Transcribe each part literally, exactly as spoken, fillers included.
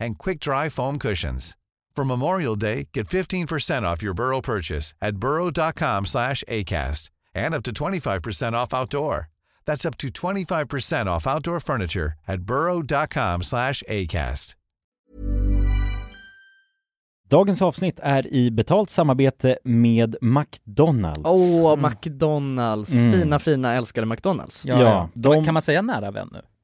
and quick-dry foam cushions. For Memorial Day, get fifteen percent off your Burrow purchase at burrow.com slash ACAST and up to twenty-five percent off outdoor. That's up to twenty-five percent off outdoor furniture at burrow.com slash ACAST. Dagens avsnitt är i betalt samarbete med McDonalds. Åh, oh, McDonalds. Mm. Fina, fina, älskade McDonalds. Ja, ja de... Kan man säga nära vän nu?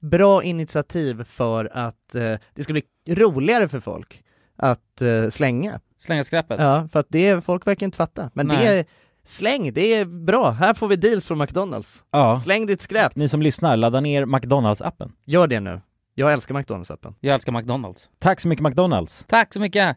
bra initiativ för att eh, det ska bli roligare för folk att eh, slänga. Slänga skräpet. Ja, för att det folk verkar inte fatta. Men Nej. Det är släng, det är bra. Här får vi deals från McDonalds. Ja. Släng ditt skräp. Ni som lyssnar, ladda ner McDonalds-appen. Gör det nu. Jag älskar McDonalds-appen. Jag älskar McDonalds. Tack så mycket McDonalds. Tack så mycket.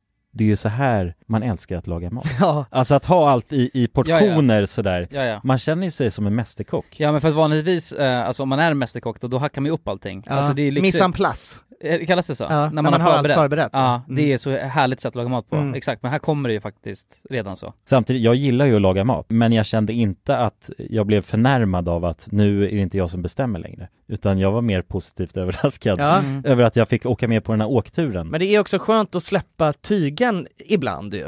det är ju så här man älskar att laga mat. Ja. Alltså att ha allt i, i portioner ja, ja. Sådär. Ja, ja. Man känner ju sig som en mästerkock. Ja, men för att vanligtvis, eh, alltså om man är en mästerkock, då, då hackar man ju upp allting. Ja. Alltså det är liksom... Mise en place. Det kallas det så? Ja. När, man När man har, har förberett. Allt förberett. Ja, mm. Det är så härligt sätt att laga mat på. Mm. Exakt, men här kommer det ju faktiskt redan så. Samtidigt, jag gillar ju att laga mat. Men jag kände inte att jag blev förnärmad av att nu är det inte jag som bestämmer längre. Utan jag var mer positivt överraskad ja. mm. över att jag fick åka med på den här åkturen. Men det är också skönt att släppa tygen ibland ju.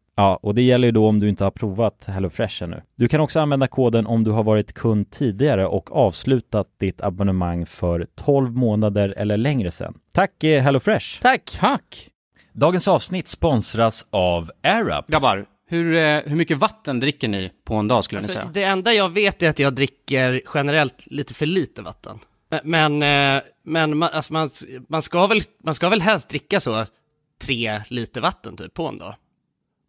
Ja, och det gäller ju då om du inte har provat HelloFresh ännu. Du kan också använda koden om du har varit kund tidigare och avslutat ditt abonnemang för tolv månader eller längre sedan. Tack HelloFresh! Tack! Tack! Dagens avsnitt sponsras av Air Up. Grabbar, hur, hur mycket vatten dricker ni på en dag skulle alltså, ni säga? Det enda jag vet är att jag dricker generellt lite för lite vatten. Men, men man, alltså man, man, ska väl, man ska väl helst dricka så tre liter vatten typ på en dag.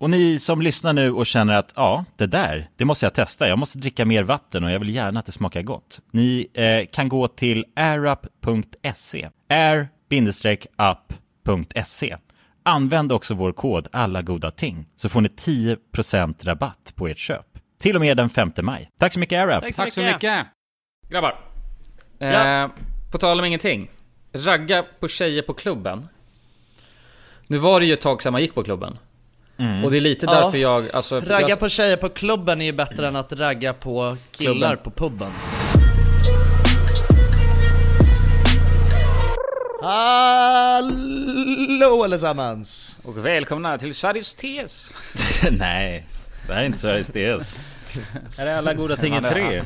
Och ni som lyssnar nu och känner att ja, det där, det måste jag testa. Jag måste dricka mer vatten och jag vill gärna att det smakar gott. Ni eh, kan gå till airup punkt se. air up punkt se. Använd också vår kod alla goda ting så får ni tio procent rabatt på ert köp. Till och med den femte maj. Tack så mycket Airup. Tack så mycket. Tack så mycket. Grabbar. Eh, ja. På tal om ingenting. Ragga på tjejer på klubben. Nu var det ju ett tag sedan man gick på klubben. Mm. Och det är lite därför ja. jag alltså, ragga jag... på tjejer på klubben är ju bättre mm. än att ragga på killar klubben. På pubben. Hallå allesammans och välkomna till Sveriges T S. Nej, det här är inte Sveriges T S. Här är alla goda ting i tre.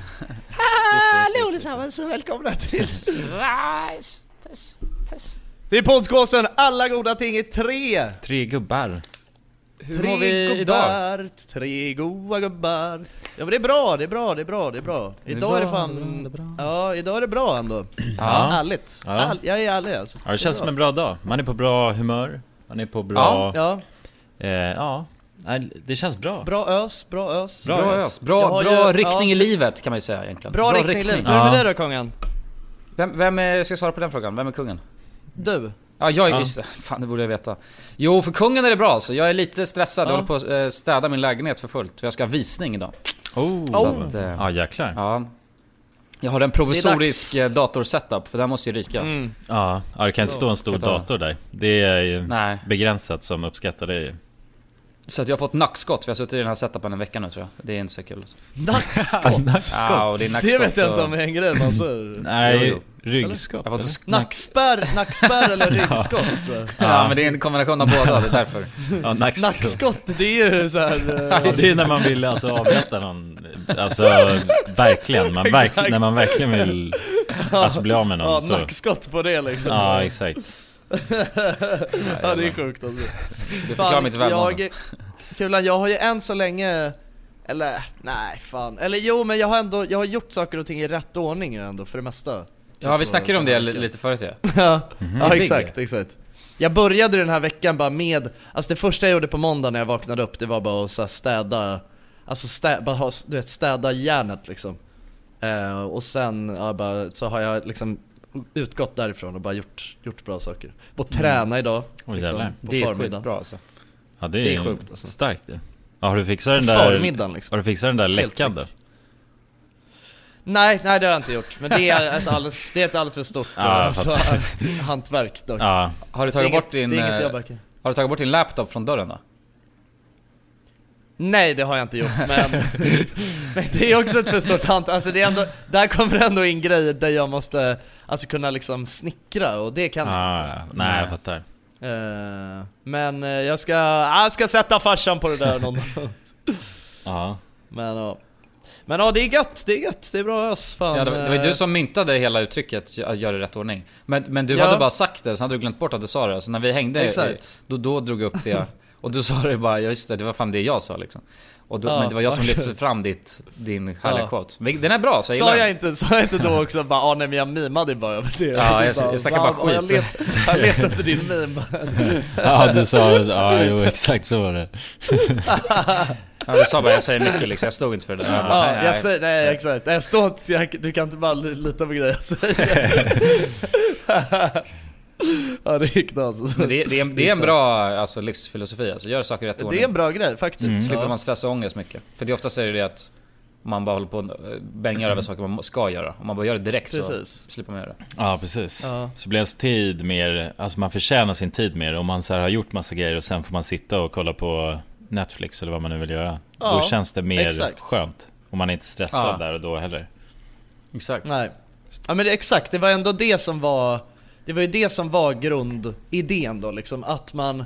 Hallå allesammans och välkomna till Sveriges T S. Det är podcasten alla goda ting i tre. Tre gubbar. Hur tre mår vi gubbar, idag? Tre goa gubbar. Ja men det är bra, det är bra, det är bra, det är bra. Idag det är, bra, är det fan... Det är ja, idag är det bra ändå. Ja. Ärligt. Ja. All... Jag är ärlig alltså. Ja, det, det känns bra. Som en bra dag. Man är på bra humör. Man är på bra... Ja. Eh, ja. Det känns bra. Bra ös, bra ös. Bra, bra ös. Bra, bra ju... riktning ja. i livet kan man ju säga egentligen. Bra, bra riktning i livet. Hur är det då, kungen? Vem, vem är... ska jag svara på den frågan? Vem är kungen? Du. Ja, jag ja. visste. Fan, det borde jag veta. Jo, för kungen är det bra. Så jag är lite stressad. Ja. Jag håller på att städa min lägenhet för fullt. För jag ska ha visning idag. Oh, så oh. Att, eh, ja, jäklar. Ja. Jag har en provisorisk datorsetup. För den måste ju ryka. Mm. Ja. ja, det kan inte stå en stor dator där. Det är ju Nej. begränsat som uppskattar det. Så att jag har fått nackskott. För jag har suttit i den här setupen en vecka nu tror jag. Det är inte så kul. Nackskott? nackskott. Ja, och det, är nackskott det vet jag och... inte om det är en grej. Alltså. Nej, jo, jo. Ryggskott. Eller? Sk- nackspärr, nackspärr eller ryggskott ja. tror jag. Ja, men det är en kombination av båda, det är därför. Ja, nackskott. Nackskott, det är ju så här ja, det är när man vill alltså avrätta någon alltså verkligen, man verkligen när man verkligen vill alltså bli av med någon ja, så. Nackskott på det liksom. Ja, exakt. ja, det är sjukt alltså. Det förklarar mig inte väl. Jag kulan, jag har ju än så länge eller nej fan. Eller jo, men jag har ändå jag har gjort saker och ting i rätt ordning ändå för det mesta. Ja, vi snackade om det lite förut ja. ja. Mm-hmm. ja, exakt, exakt. Jag började den här veckan bara med alltså det första jag gjorde på måndag när jag vaknade upp det var bara att så här, städa alltså stä, bara, du vet, städa hjärnet liksom. Eh, och sen ja, bara, så har jag liksom utgått därifrån och bara gjort gjort bra saker. Och träna mm. idag liksom, oh, på det är förmiddagen. Bra alltså. Ja, det är, det är sjukt alltså. Starkt det. Ja, har du fixat den där förmiddagen liksom. Har du fixat den där läckan då? Nej, nej det har jag inte gjort. Men det är ett alldeles, det är ett alldeles för stort ja, alltså, hantverk dock. Ja. Har du tagit inget, bort din Har du tagit bort din laptop från dörren då? Nej, det har jag inte gjort. Men, men det är också ett för stort hantverk. Alltså det är ändå, där kommer ändå in grejer där jag måste alltså, kunna liksom snickra. Och det kan ja, jag inte. Nej, jag fattar. Uh, men jag ska, jag ska sätta farsan på det där någon gång. Ja. Men ja. Men ja, det är gött, det är gött, det är bra ös fan. Ja, det, det var ju du som myntade hela uttrycket gör det rätt ordning. Men, men du ja. hade bara sagt det, så hade du glömt bort att du sa det. Så när vi hängde, Exakt. då, då drog jag upp det. Och du sa det bara, just det, det var fan det jag sa liksom. Och då, ja, men det var jag som lyfte fram ditt, din härliga quote. Ja. Den är bra, så jag gillar jag inte, sa jag inte då också bara, ah nej men jag mimade bara över det. Ja, jag, jag snackade bara, bara skit. Jag letade efter din meme. Ja, du sa, ja jo, exakt så var det. Ja, du sa bara, jag säger mycket liksom, jag stod inte för det. Jag bara, nej, ja, jag säger, nej, nej, exakt. Jag står inte, jag, du kan inte bara lita på grejer. Ja, det gick då alltså. Men det, det, är, det är en bra alltså, livsfilosofi, alltså, gör saker rätt ordning. Det är en bra grej, faktiskt. Mm. Slipper man stressa och ångest mycket. För det ofta säger det att man bara håller på och bängar över saker man ska göra. Om man bara gör det direkt precis. Så slipper man göra det. Ja, precis. Ja. Så blir ens tid mer, alltså man förtjänar sin tid mer. Om man så här har gjort massa grejer och sen får man sitta och kolla på Netflix eller vad man nu vill göra. Ja, då känns det mer exakt. Skönt. Och man är inte stressad ja. där och då heller. Exakt. Nej. Ja, men det, exakt, det var ändå det som var det var ju det som var grundidén då liksom, att man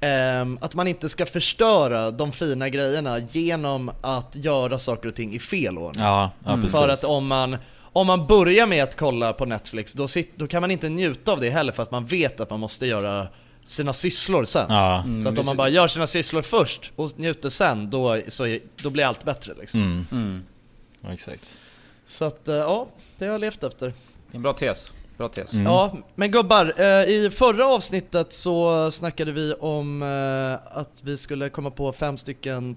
eh, att man inte ska förstöra de fina grejerna genom att göra saker och ting i fel ordning. Ja, ja, mm. För att om man om man börjar med att kolla på Netflix, då sit, då kan man inte njuta av det heller, för att man vet att man måste göra sina sysslor sen. Ja. Mm, så att om man bara gör sina sysslor först och njuter sen, då så då blir allt bättre liksom. Mm. Mm. Ja, exakt. Så att ja, det har jag levt efter. En bra tes, bra tes. Mm. Ja, men gubbar, i förra avsnittet så snackade vi om att vi skulle komma på fem stycken,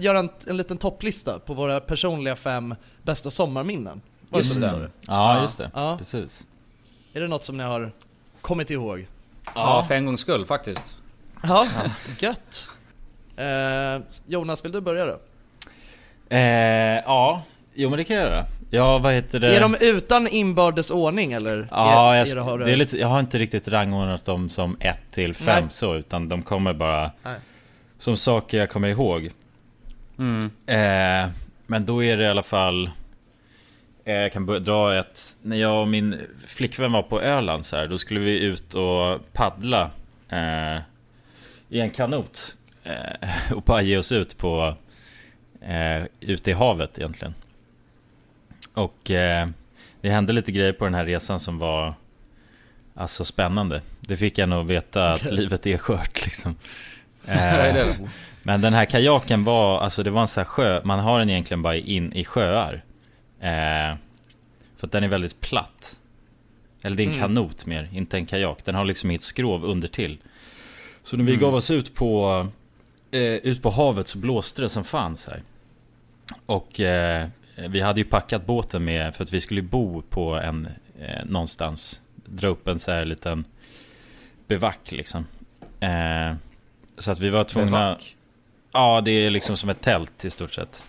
göra en, en liten topplista på våra personliga fem bästa sommarminnen. Just det. det. Ja, just det. Ja. Precis. Är det något som ni har kommit ihåg? Ja, ja. För en gångs skull faktiskt. Ja, ja. Gött. Jonas, vill du börja då? Eh, ja, jo men det kan jag göra. Ja, vad heter det? Är de utan inbördes ordning eller? Ja, är, jag, sk- är det, det är lite, jag har inte riktigt rangordnat dem som ett till fem så, utan de kommer bara Nej. som saker jag kommer ihåg. Mm. Eh, men då är det i alla fall eh, jag kan börja dra ett. När jag och min flickvän var på Öland så här, då skulle vi ut och paddla eh, i en kanot eh, och bara ge oss ut på Eh, ute i havet egentligen. Och eh, det hände lite grejer på den här resan som var alltså spännande. Det fick jag nog veta, okay. Att livet är skört liksom. eh, Men den här kajaken var, alltså det var en sån här sjö. Man har den egentligen bara in i sjöar eh, för att den är väldigt platt. Eller det är en mm. kanot mer, inte en kajak. Den har liksom ett skrov under till. Så när vi mm. gav oss ut på eh, ut på havet så blåste det som fanns här. Och eh, vi hade ju packat båten med, för att vi skulle bo på en eh, någonstans, dra upp en så här liten bevack liksom. Eh, så att vi var tvungna. Bevack. Ja, det är liksom som ett tält i stort sett.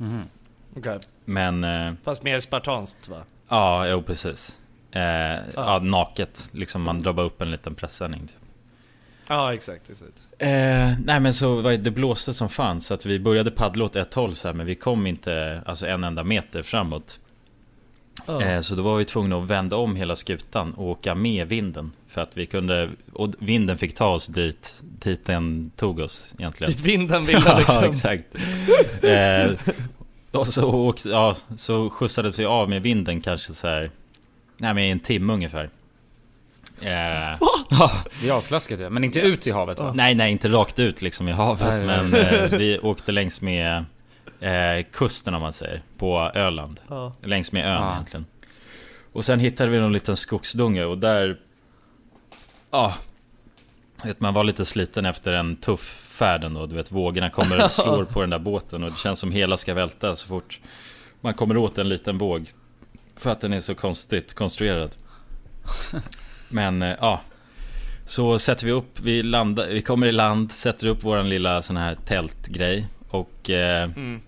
Mm. Okej. Okay. Men eh, fast mer spartanskt va? Ja, jo precis. Eh, ah. ja, naket liksom, man drar bara upp en liten presenning typ. Ja, exakt, exakt. Eh, nej men så det blåste som fanns, så att vi började paddla åt ett håll så här, men vi kom inte alltså en enda meter framåt. Oh. Eh, så då var vi tvungna att vända om hela skutan och åka med vinden, för att vi kunde, och vinden fick ta oss dit dit den tog oss egentligen. Dit vinden ville liksom. Ja, exakt. eh, och så åkte, ja, så skjutsades vi av med vinden kanske så här. Nej men en timme ungefär. Yeah. Ja, vi avslaskade det, men inte ut i havet va? Nej, nej, inte rakt ut liksom i havet. Nej, men eh, vi åkte längs med eh, kusten om man säger, på Öland, ja. Längs med ön ja. egentligen. Och sen hittade vi någon liten skogsdunge, och där ja, vet, man var lite sliten efter en tuff färden då. Du vet, vågorna kommer och slår på den där båten, och det känns som hela ska välta så fort man kommer åt en liten våg, för att den är så konstigt konstruerad. Men äh, ja, så sätter vi upp, vi, landar, vi kommer i land, sätter upp våran lilla sån här tältgrej. Och eh, mm.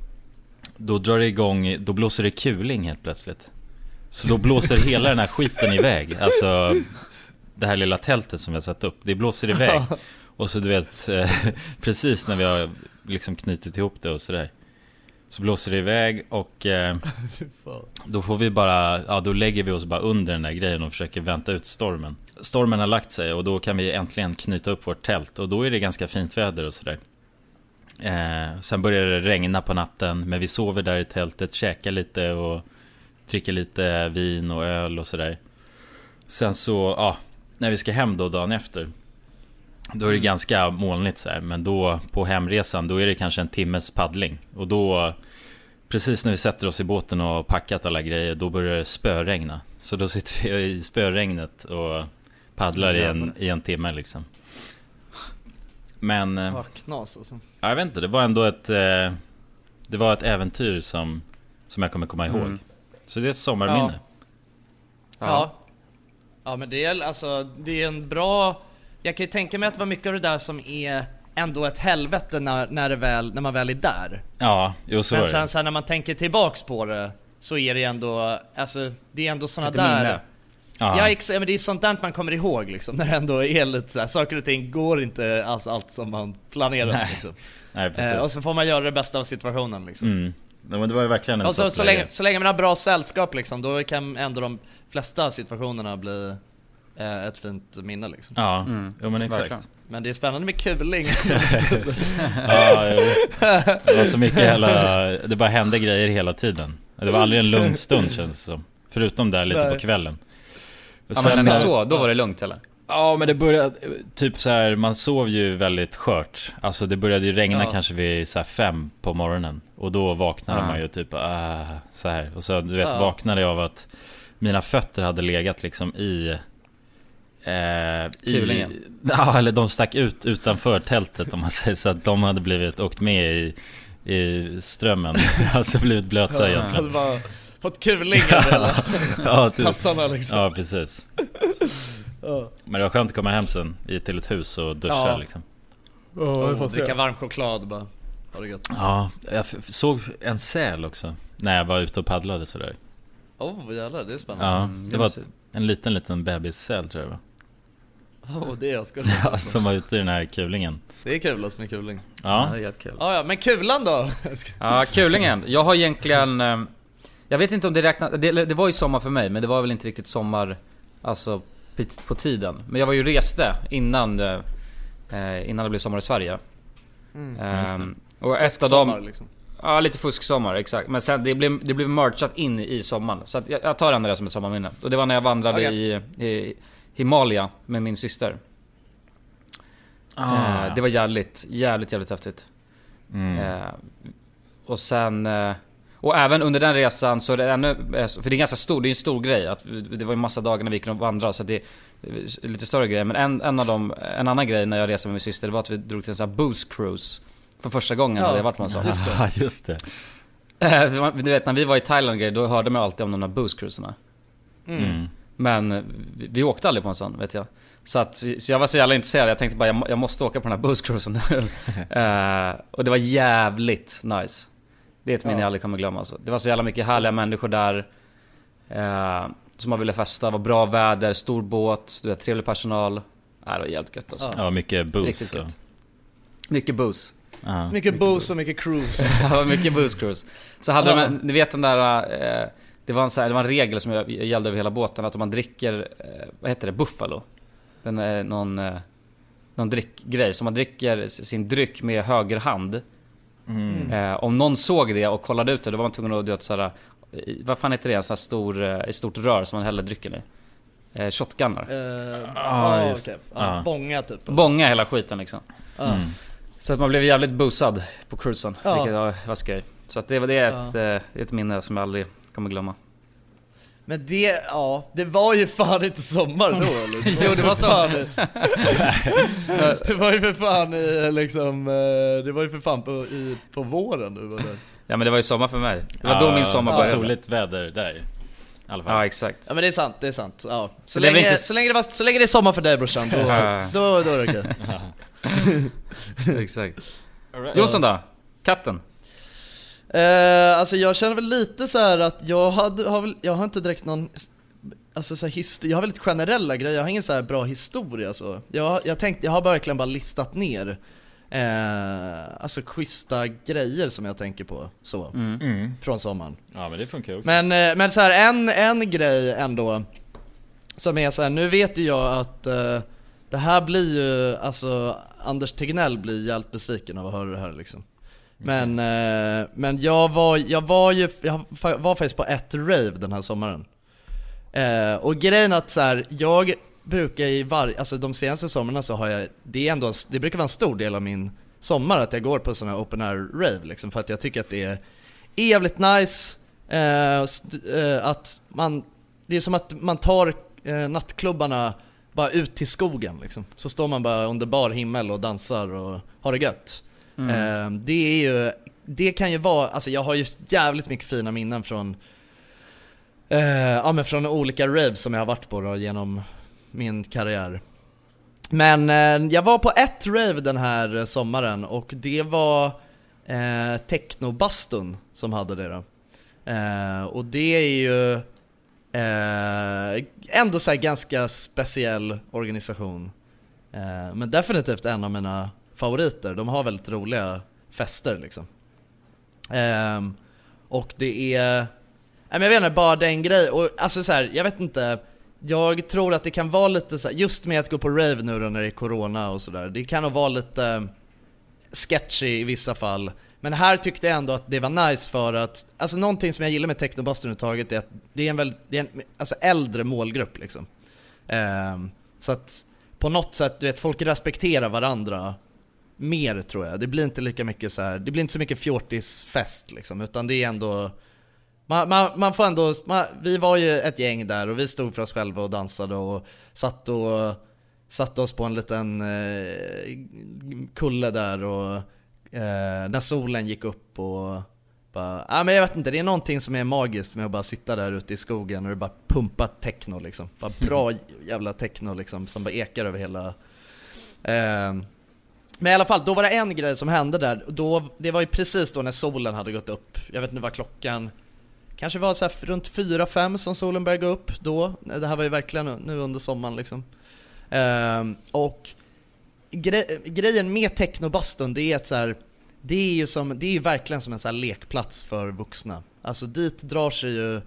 då drar det igång, då blåser det kuling helt plötsligt. Så då blåser hela den här skiten iväg. Alltså det här lilla tältet som vi har satt upp, det blåser iväg. Och så du vet, eh, precis när vi har liksom knutit ihop det och sådär, så blåser det iväg, och eh, då får vi bara, ja, då lägger vi oss bara under den där grejen och försöker vänta ut stormen. Stormen har lagt sig, och då kan vi äntligen knyta upp vårt tält, och då är det ganska fint väder och sådär. Eh, sen börjar det regna på natten, men vi sover där i tältet, käkar lite och dricker lite vin och öl och sådär. Sen så, ja, när vi ska hem då dagen efter, då är det ganska molnigt så här, men då på hemresan, då är det kanske en timmes paddling. Och då, precis när vi sätter oss i båten och packat alla grejer, då börjar det spöregna. Så då sitter vi i spöregnet och paddlar i en, i en timme liksom. Men vad knas alltså. Ja, jag vet inte, det var ändå ett det var ett äventyr som, som jag kommer komma ihåg. Mm. Så det är ett sommarminne. Ja. Ja, ja men det är, alltså, det är en bra. Jag kan ju tänka mig att det var mycket av det där som är ändå ett helvete när, när, det väl, när man väl är där. Ja, jo, så. Men sen, är det. Sen när man tänker tillbaks på det, så är det ändå, alltså, det är ändå såna där minne. Ja. Jag, men det är sånt där man kommer ihåg liksom, när det ändå är lite så här, saker och ting går inte alls allt som man planerar. Nej. Liksom. Nej, precis. Eh, och så får man göra det bästa av situationen liksom. Mm. Nej, men det var ju verkligen en och så, så, länge, så länge man har bra sällskap liksom, då kan ändå de flesta situationerna bli eh, ett fint minne liksom. Ja, mm. Jo, men exakt. Verkligen. Men det är spännande med kuling. Ja, det var så mycket hela, det bara hände grejer hela tiden. Det var aldrig en lugn stund känns det som. Förutom där lite nej. På kvällen. Och sen, ja, men när ni sov, då var det lugnt eller? Ja, men det började typ så här, man sov ju väldigt skört. Alltså det började ju regna ja. Kanske vid så här fem på morgonen. Och då vaknade ja. Man ju typ ah, så här. Och så du vet ja. Vaknade jag av att mina fötter hade legat liksom i Eh, kulingen. I, ja, eller de stack ut utanför tältet om man säger så, att de hade blivit åkt med i, i strömmen. Alltså blivit blöta egentligen. Hade bara fått kuling eller ja, typ. Tassarna liksom. Ja, precis. Ja. Men det var skönt att komma hem sen i, till ett hus och duscha ja. Liksom. Ja, oh, dricka varm choklad bara. Har det gött. Ja, jag f- såg en säl också när jag var ute och paddlade så där. Åh, oh, jävlar, det är spännande. Ja, det var en liten liten bebissäl tror jag var. Oh, det jag skulle ja, som var ute i den här kulingen. Det är kul alltså med kuling. Ja, ja, kul. Ah, ja, men kulan då? Ja, kulingen. Jag har egentligen jag vet inte om det räknas det, det var ju sommar för mig, men det var väl inte riktigt sommar alltså på tiden. Men jag var ju reste innan eh, innan det blev sommar i Sverige. Mm. Ehm, och efter dem liksom. Ja, lite fusksommar, exakt. Men sen det blev det blev merchat in i sommaren. Så att jag, jag tar ändå det som ett sommarminne. Och det var när jag vandrade okay. i, i Himalaya med min syster. Ah. Eh, det var jävligt, jävligt, jävligt häftigt. Mm. Eh, och sen eh, och även under den resan så är det ännu, för det är ganska stor, det är en stor grej att det var en massa dagar när vi kunde vandra, så det är lite större grej. Men en, en av dem, en annan grej när jag reste med min syster, det var att vi drog till en sån här booze cruise för första gången ja. Hade jag varit på en sån. Just det. Just det. Eh, du vet när vi var i Thailand grej, då hörde man alltid om de här booze cruiserna. Mm. Mm. Men vi, vi åkte aldrig på en sån, vet jag. Så, att, så jag var så jävla intresserad. Jag tänkte bara, jag, jag måste åka på den här busscruisen. uh, och det var jävligt nice. Det är ett ja. Minne jag aldrig kommer glömma. Alltså. Det var så jävla mycket härliga människor där. Uh, som man ville festa. Det var bra väder, stor båt, du vet, trevlig personal. Uh, det var jävligt gött. Alltså. Ja, mycket booze. Så. Mycket booze. Uh-huh. Mycket, mycket booze och mycket cruise. Ja, mycket booze-cruise. Så hade uh-huh. de, ni vet den där... Uh, Det var, en så här, det var en regel som gällde över hela båten, att om man dricker, vad heter det, buffalo? Den är någon, någon drickgrej. Så man dricker sin dryck med höger hand. Mm. Eh, om någon såg det och kollade ut det, då var man tvungen att, du vet, så här, vad fan heter det, en sån här stor, ett stort rör som man häller drycken i? Eh, shotgunnar. Uh, ah, ah, okay. ah. Bonga typ. Bonga hela skiten liksom. Mm. Mm. Så att man blev jävligt busad på cruisen, ah. vilket var, var skoj. Så att det, det är ett, ah. ett, ett minne som jag aldrig... kommer glömma. Men det, ja, det var ju fan inte sommar då. Eller? Jo, det var sommar. Det var ju för fan i, liksom, det var ju för fan på, i, på våren nu. Eller? Ja, men det var ju sommar för mig. Det var ja, då min sommar började. Soligt väder där i alla fall. Ja, exakt. Ja, men det är sant, det är sant. Ja. Så, så, länge, inte... så, länge det var, så länge det är sommar för dig, brorsan, då, då, då är det okej. Ja. Exakt. Right. Jonsson då? Katten? Eh, alltså jag känner väl lite så här att jag hade, har väl, jag har inte direkt någon alltså så här histor- jag har väldigt generella grejer. Jag har ingen så här bra historia så. Jag jag tänkte jag har verkligen bara listat ner eh, alltså schyssta grejer som jag tänker på så mm. Mm. från sommaren. Ja, men det funkar också. Men eh, men så här en en grej ändå som är så här, nu vet ju jag att eh, det här blir ju alltså Anders Tegnell blir jävligt besviken av att höra det här liksom. Men, eh, men jag var jag var ju jag var faktiskt på ett rave den här sommaren. Eh, och grejen att så här, jag brukar i var, alltså de senaste sommarna så har jag det är ändå det brukar vara en stor del av min sommar att jag går på såna här open air rave liksom, för att jag tycker att det är jävligt nice eh, att man det är som att man tar eh, nattklubbarna bara ut till skogen liksom. Så står man bara under bar himmel och dansar och har det gött. Mm. Det är ju det kan ju vara alltså jag har ju jävligt mycket fina minnen från eh, ja men från olika raves som jag har varit på då, genom min karriär. Men eh, jag var på ett rave den här sommaren och det var eh, Technobastun som hade det då. Eh, och det är ju Eh, ändå så här ganska speciell organisation. Eh, men definitivt en av mina favoriter. De har väldigt roliga fester liksom. Eh, och det är... Jag vet inte, bara den grej. Och, alltså så här, jag vet inte... Jag tror att det kan vara lite så här, just med att gå på rave nu då när det är corona och sådär. Det kan nog vara lite sketchy i vissa fall. Men här tyckte jag ändå att det var nice för att... Alltså någonting som jag gillar med Technobastun uttaget är att det är en, väldigt, det är en alltså äldre målgrupp liksom. Eh, så att på något sätt, du vet, folk respekterar varandra mer tror jag. Det blir inte lika mycket så här... Det blir inte så mycket fjortisfest liksom, utan det är ändå... Man, man, man får ändå, man, vi var ju ett gäng där och vi stod för oss själva och dansade och satt, och, satt oss på en liten eh, kulle där och eh, när solen gick upp och bara, ah, men jag vet inte, det är någonting som är magiskt med att bara sitta där ute i skogen och bara pumpa techno liksom, bara bra jävla techno liksom som bara ekar över hela eh, men i alla fall, då var det en grej som hände där då, det var ju precis då när solen hade gått upp, jag vet inte vad klockan kanske var så här runt fyra fem som solen började gå upp då. Det här var ju verkligen nu, nu under sommaren liksom. Ehm, och gre- grejen med Technobastun det är att så här, det är ju som det är ju verkligen som en så här lekplats för vuxna. Alltså dit drar sig ju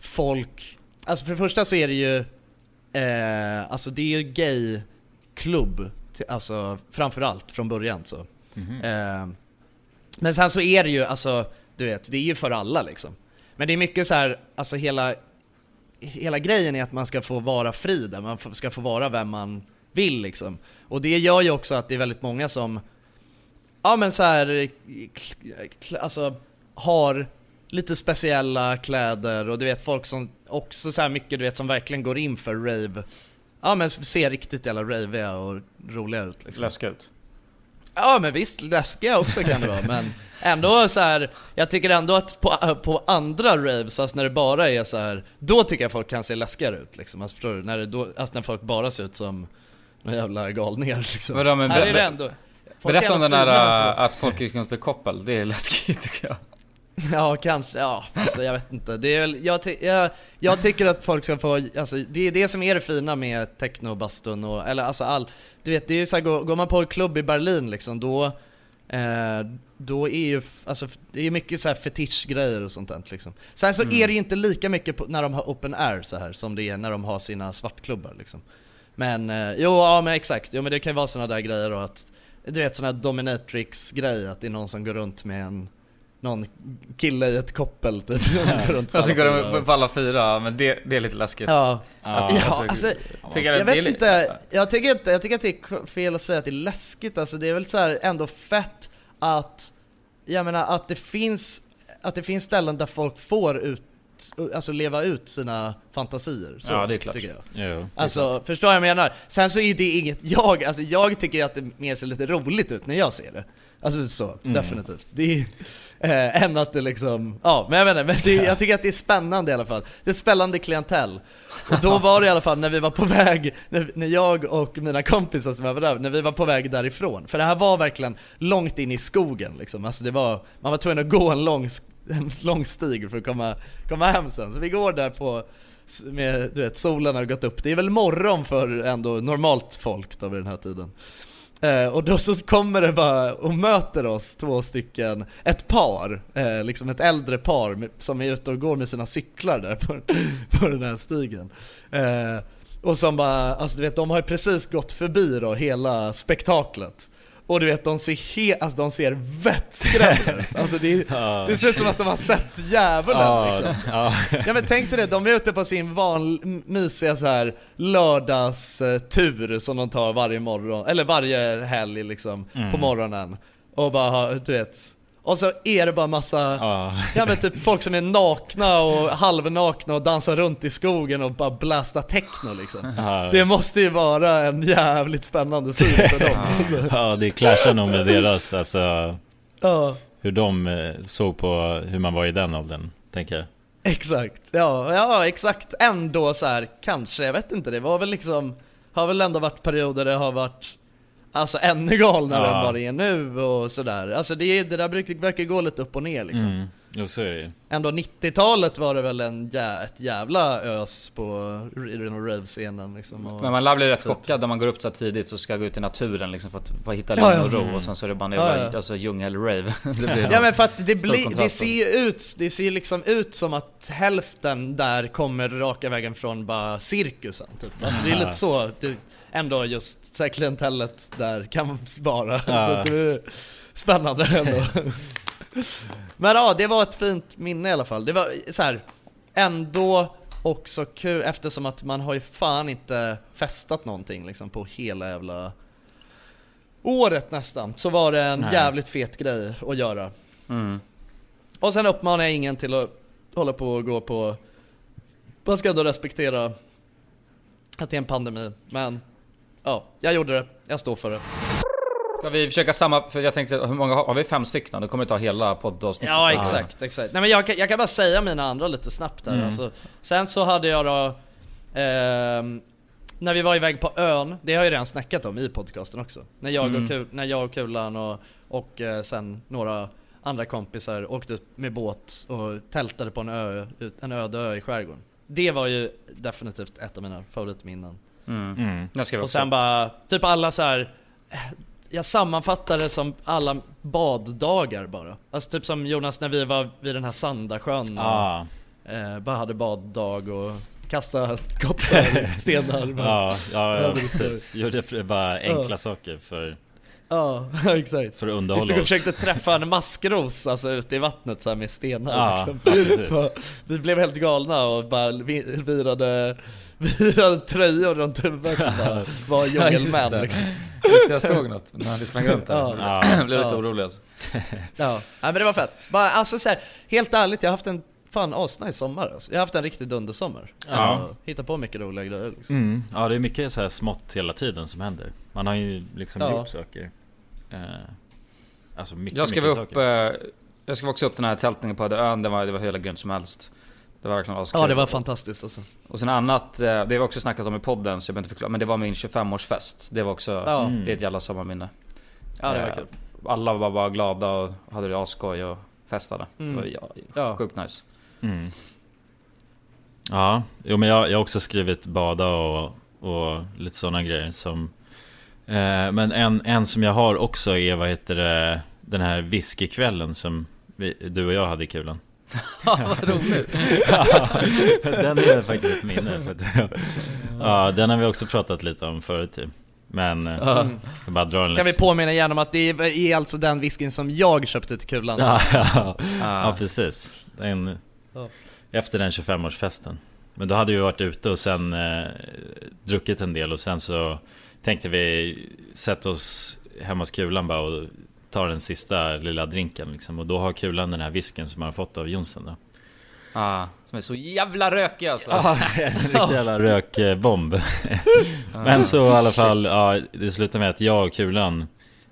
folk. Alltså för det första så är det ju eh, alltså det är ju gayklubb till, alltså framförallt från början så. Mm-hmm. Ehm, men sen så är det ju alltså du vet, det är ju för alla liksom. Men det är mycket så här, alltså hela, hela grejen är att man ska få vara fri där, man ska få vara vem man vill liksom. Och det gör ju också att det är väldigt många som, ja men så här, alltså har lite speciella kläder och du vet folk som också så här mycket du vet som verkligen går in för rave. Ja men ser riktigt jävla raveiga och roliga ut liksom. Läska ut. Ja men visst, läskiga också kan det vara. Men ändå så här, jag tycker ändå att på, på andra raves alltså när det bara är så här, då tycker jag folk kan se läskigare ut liksom. Alltså, förstår du? När, det då, alltså, när folk bara ser ut som några jävla galningar liksom. Vadå, men, här är det ändå berätta om den där att folk gick något bli koppel. Det är läskigt tycker jag. Ja kanske, ja alltså, jag vet inte det är väl, jag, ty- jag, jag tycker att folk ska få alltså, det är det som är det fina med Technobastun och, eller alltså all, du vet, det är så här, går, går man på en klubb i Berlin liksom, då, eh, då är ju alltså, det är mycket så här fetischgrejer och sånt där liksom. Sen så mm. är det ju inte lika mycket på, när de har open air så här, som det är när de har sina svartklubbar liksom. Men, eh, jo ja men exakt jo, men det kan ju vara såna där grejer då, att du vet såna dominatrix-grejer att det är någon som går runt med en någon kille i ett koppel typ. Och så går de på alla fyra. Men det, det är lite läskigt. Ja, ja, ja alltså, tycker jag, jag vet inte jag tycker, inte jag tycker att det är fel att säga att det är läskigt alltså. Det är väl så här ändå fett att jag menar att det finns att det finns ställen där folk får ut alltså leva ut sina fantasier så, ja det är klart tycker jag. Jo, alltså klart. Förstår jag vad jag menar. Sen så är det inget jag alltså jag tycker att det mer ser lite roligt ut när jag ser det. Alltså så mm. definitivt. Det är eh, än att det liksom ja, men jag vet inte, men det, jag tycker att det är spännande i alla fall. Det är spännande klientell. Och då var det i alla fall när vi var på väg när, när jag och mina kompisar som var där när vi var på väg därifrån för det här var verkligen långt in i skogen liksom. Alltså det var man var tvungen att gå en lång en lång stig för att komma komma hem sen. Så vi går där på med du vet solen har gått upp. Det är väl morgon för ändå normalt folk då vid den här tiden. Eh, och då så kommer det bara och möter oss två stycken ett par, eh, liksom ett äldre par med, som är ute och går med sina cyklar där på, på den här stigen eh, och som bara alltså du vet, de har ju precis gått förbi då hela spektaklet och du vet, de ser, he- alltså, de ser vettskrämda ut alltså, det, oh, det ser ut som att de har sett djävulen oh, liksom. oh. Ja men tänk dig det, de är ute på sin van, mysiga så här lördagstur som de tar varje morgon eller varje helg liksom, mm. på morgonen och bara, du vet och så är det bara massa oh. ja, men typ folk som är nakna och halvnakna och dansar runt i skogen och bara blastar techno liksom. Oh. Det måste ju vara en jävligt spännande syn för dem. Oh. Ja, det clashar nog med deras alltså, oh. hur de såg på hur man var i den åldern, tänker jag. Exakt, ja, ja exakt. Ändå så här, kanske, jag vet inte, det var väl liksom har väl ändå varit perioder det har varit alltså ännu galnare ja. än vad det är nu och sådär. Alltså det, det där brukar gå lite upp och ner liksom. Mm. Jo, så är det. Ändå nittiotalet var det väl en jä- ett jävla ös på rave-scenen liksom, och men man lär bli rätt typ chockad när man går upp så tidigt, så ska gå ut i naturen liksom, för, att, för att hitta lugn ja, och ro, och sen så är det bara en ja, ja. alltså, djungel-rave. Ja, men för att det, bli, det ser ju ut, det ser liksom ut som att hälften där kommer raka vägen från bara cirkusen typ. Alltså det är lite så det, ändå just så här klientellet där kan man spara ja. Så att det är spännande ändå. Men ja, det var ett fint minne i alla fall. Det var så här ändå också kul, eftersom att man har ju fan inte festat någonting liksom på hela jävla året nästan. Så var det en Nej. jävligt fet grej att göra. Mm. Och sen uppmanar jag ingen till att hålla på och gå på. Man ska ändå respektera att det är en pandemi, men ja, jag gjorde det. Jag står för det. Ska vi försöka samma, för jag tänkte, hur många har, har vi fem stycken? Då kommer det ta hela poddavsnittet. Ja, exakt, exakt. Nej, men jag, jag kan bara säga mina andra lite snabbt där. Mm. Alltså, sen så hade jag då, eh, när vi var iväg på ön, det har jag ju redan snackat om i podcasten också. När jag, mm. och, kul, när jag och Kulan och, och eh, sen några andra kompisar åkte ut med båt och tältade på en, ö, en öde ö i skärgården. Det var ju definitivt ett av mina favoritminnen. Mm. Mm. Jag ska och sen bara, typ alla så här. Jag sammanfattade som alla baddagar bara. Alltså typ som Jonas när vi var vid den här Sandasjön och ah. eh, bara hade baddag och kastade koppar, stenar. Bara. Ja, ja, ja precis. Gjorde bara enkla ah. saker för, ah, exakt. för att underhålla oss. Vi försökte träffa en maskros alltså, ute i vattnet så här, med stenar. Ah, liksom. Ja, vi blev helt galna och bara virade... Vi hade tröjor runt huvudet bara, var djungelmän ja, liksom. Visst, jag såg något när han sprang runt där. Ja, ja. Blev lite orolig alltså. Ja. Ja, men det var fett. Bara, alltså, så här, helt ärligt, jag har haft en fan asnice sommar alltså. Jag har haft en riktigt dundersommar. Ja. Hitta på mycket roliga grejer liksom. Mm. Ja, det är mycket så här smått hela tiden som händer. Man har ju liksom ja. gjort saker. Eh, alltså mycket, jag skrev mycket upp, saker. Eh, jag skrev också upp den här tältningen på ön. Det var, det var hela grymt som helst. Det var verkligen ja, det var fantastiskt alltså. Och sen annat, det var också snackat om i podden, så jag behöver inte förklara, men det var min tjugofemårsfest. Det var också, ja. mm. det är ett jävla sommarminne. Ja, det var kul. Alla var bara glada och hade det askoj och festade. Mm. Det var ja, ja. sjukt nice. Mm. Ja, jo, men jag, jag har också skrivit bada och, och lite sådana grejer som, eh, men en, en som jag har också är, vad heter det, den här whiskykvällen som vi, du och jag hade i Kulan. Ja, vad roligt. Ja, den är faktiskt ett minne för det. Ja, den har vi också pratat lite om förut typ. Men mm. bara dra en kan list. Vi påminna igen om att det är alltså den whiskyn som jag köpte till Kulan. Ja, ja. ja precis den, ja. Efter den tjugofemårsfesten. Men då hade vi varit ute och sen eh, druckit en del. Och sen så tänkte vi sätta oss hemma hos Kulan bara och tar den sista lilla drinken liksom. Och då har Kulan den här visken som man har fått av Jonsson då. Ah, som är så jävla rökig alltså. Ja, ah, en riktig jävla rökbomb. Ah, men så i alla fall, ja, det slutar med att jag och Kulan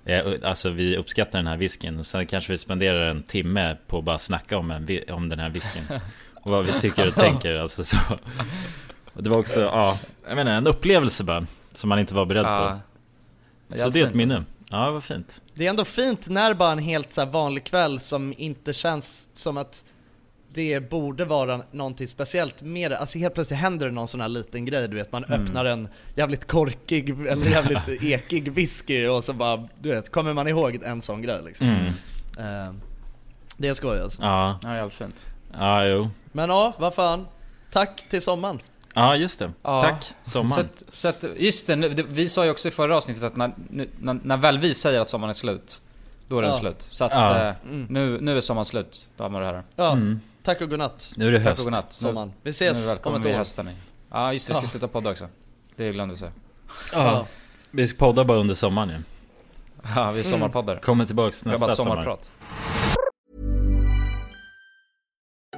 eh, alltså vi uppskattar den här visken. Sen kanske vi spenderar en timme på att bara snacka om, en, om den här visken. Och vad vi tycker och tänker. Alltså, så. Och det var också ja, jag menar, en upplevelse bara, som man inte var beredd ah. på. Så jag det är ett minne. Ja, vad fint. Det är ändå fint när bara en helt så här vanlig kväll som inte känns som att det borde vara någonting speciellt med det. Alltså helt plötsligt händer det någon sån här liten grej, du vet. Man mm. öppnar en jävligt korkig eller jävligt ekig whisky och så bara, du vet, kommer man ihåg en sån grej liksom. Mm. Uh, det är skoj alltså. Ja, ja jävligt fint. Ja, jo. Men ja, vad fan. Tack till sommaren. Ja, just det. Ja. Tack, sommaren. Så att, så att, just det, nu, det, vi sa ju också i förra avsnittet att när, när, när väl vi säger att sommaren är slut, då är ja. den slut. Så att ja. eh, nu, nu är sommaren slut. Då har det här. Ja, mm. tack och godnatt. Nu är det höst. Tack och godnatt. Sommaren. Vi ses. Nu välkommen vi hösten i. Ja, just det. Vi ska ja. sluta podda också. Det glömde vi säga. Ja. Ja. Vi ska podda bara under sommaren ju. Ja, vi är sommarpoddare. Mm. Kommer tillbaka nästa sommar. Sommarprat.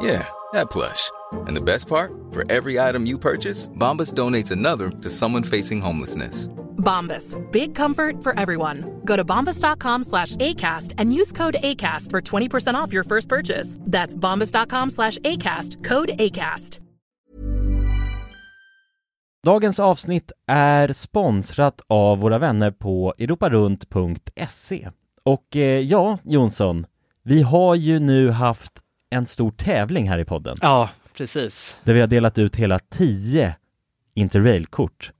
Yeah, that plush. And the best part? For every item you purchase, Bombas donates another to someone facing homelessness. Bombas. Big comfort for everyone. Go to bombas.com slash ACAST and use code ACAST for twenty percent off your first purchase. That's bombas.com slash ACAST. Code ACAST. Dagens avsnitt är sponsrat av våra vänner på europarunt punkt se. Och eh, ja, Jonsson, vi har ju nu haft en stor tävling här i podden. Ja, precis. Där vi har delat ut hela tio Interrail-kort.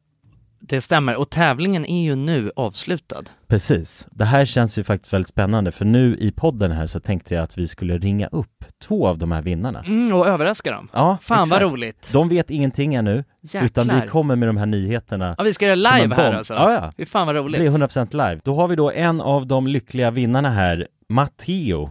Det stämmer, och tävlingen är ju nu avslutad. Precis, det här känns ju faktiskt väldigt spännande, för nu i podden här så tänkte jag att vi skulle ringa upp två av de här vinnarna. Mm, och överraska dem. Ja, fan exakt. Vad roligt. De vet ingenting ännu, jäklar, utan vi kommer med de här nyheterna. Ja, vi ska göra live här alltså. Ja, ja. Det är fan vad roligt. Det är hundra procent live. Då har vi då en av de lyckliga vinnarna här, Matteo.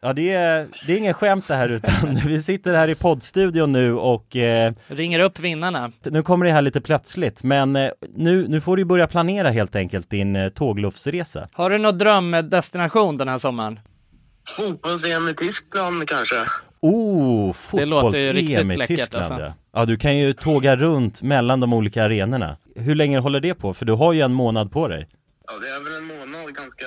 Ja, det är, det är ingen skämt det här, utan vi sitter här i poddstudion nu och eh, ringer upp vinnarna. Nu kommer det här lite plötsligt, men eh, nu, nu får du börja planera helt enkelt din eh, tågluftsresa. Har du någon drömdestination den här sommaren? Fotbolls-E M i Tyskland kanske. Oh, fotbolls-E M i Tyskland. Alltså. Ja, du kan ju tåga runt mellan de olika arenorna. Hur länge håller det på? För du har ju en månad på dig. Ja, det är väl en månad ganska...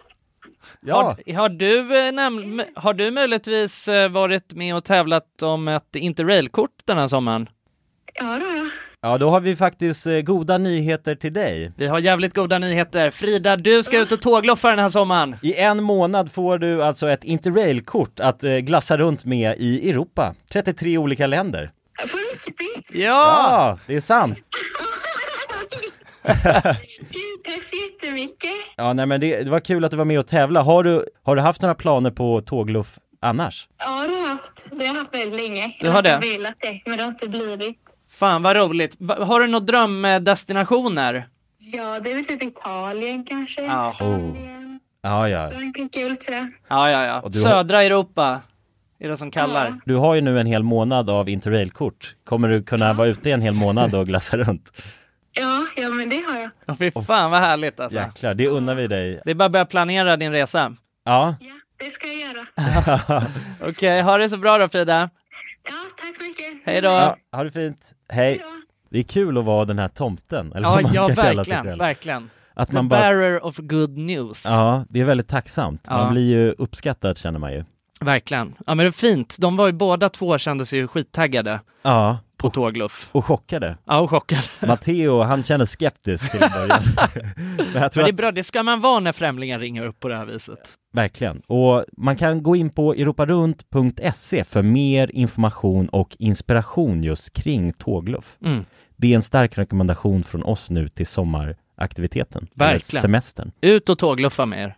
Ja. Har, har, du, näm- har du möjligtvis varit med och tävlat om ett Interrail-kort den här sommaren? Ja, då ja. Ja, då har vi faktiskt goda nyheter till dig. Vi har jävligt goda nyheter. Frida, du ska ut och tågluffa den här sommaren. I en månad får du alltså ett Interrail-kort att glassa runt med i Europa. trettiotre olika länder. Får du riktigt? Ja! Ja, det är sant. Tack så jättemycket. Ja, nej, men det, det var kul att du var med och tävla. Har du, har du haft några planer på tågluff annars? Ja, det har jag haft. Det har jag haft väldigt länge. Du har det? Jag har velat det, men det har inte blivit. Fan, vad roligt. Har du några drömdestinationer? Ja, det är väl typ Italien kanske. Ja, oh. ja, ja. Det är kul, tror jag. Ja, ja, ja. Och du har... Södra Europa är det som kallar. Ja. Du har ju nu en hel månad av Interrail-kort. Kommer du kunna ja. vara ute en hel månad och glassa runt? Ja, ja, men det har jag. Åh, fy fan vad härligt alltså. Jäklar, det unnar vi dig. Det är bara att börja planera din resa. Ja. Ja, det ska jag göra. Okej, okay, ha det så bra då Frida. Ja, tack så mycket. Hej då. Ja, ha det fint. Hej. Hej. Det är kul att vara den här tomten. Eller ja, man ja ska verkligen, verkligen. Att The man bara... bearer of good news. Ja, det är väldigt tacksamt. Ja. Man blir ju uppskattad känner man ju. Verkligen. Ja, men det är fint. De var ju båda två kändes ju skittaggade. Ja. På tågluff. Och chockade. Ja, och chockade. Matteo, han känner skeptisk till början. Men, jag tror Men det är bra, det ska man vara när främlingar ringer upp på det här viset. Verkligen. Och man kan gå in på europarunt punkt se för mer information och inspiration just kring tågluff. Mm. Det är en stark rekommendation från oss nu till sommaraktiviteten. Verkligen. Semestern. Ut och tågluffa med er.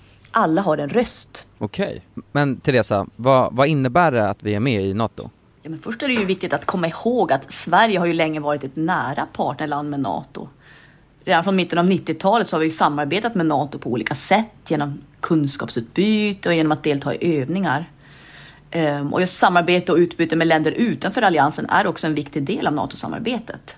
Alla har en röst. Okej, men Teresa, vad, vad innebär det att vi är med i NATO? Ja, men först är det ju viktigt att komma ihåg att Sverige har ju länge varit ett nära partnerland med NATO. Redan från mitten av nittiotalet så har vi ju samarbetat med NATO på olika sätt, genom kunskapsutbyte och genom att delta i övningar. Ehm, och just samarbete och utbyte med länder utanför alliansen är också en viktig del av NATO-samarbetet.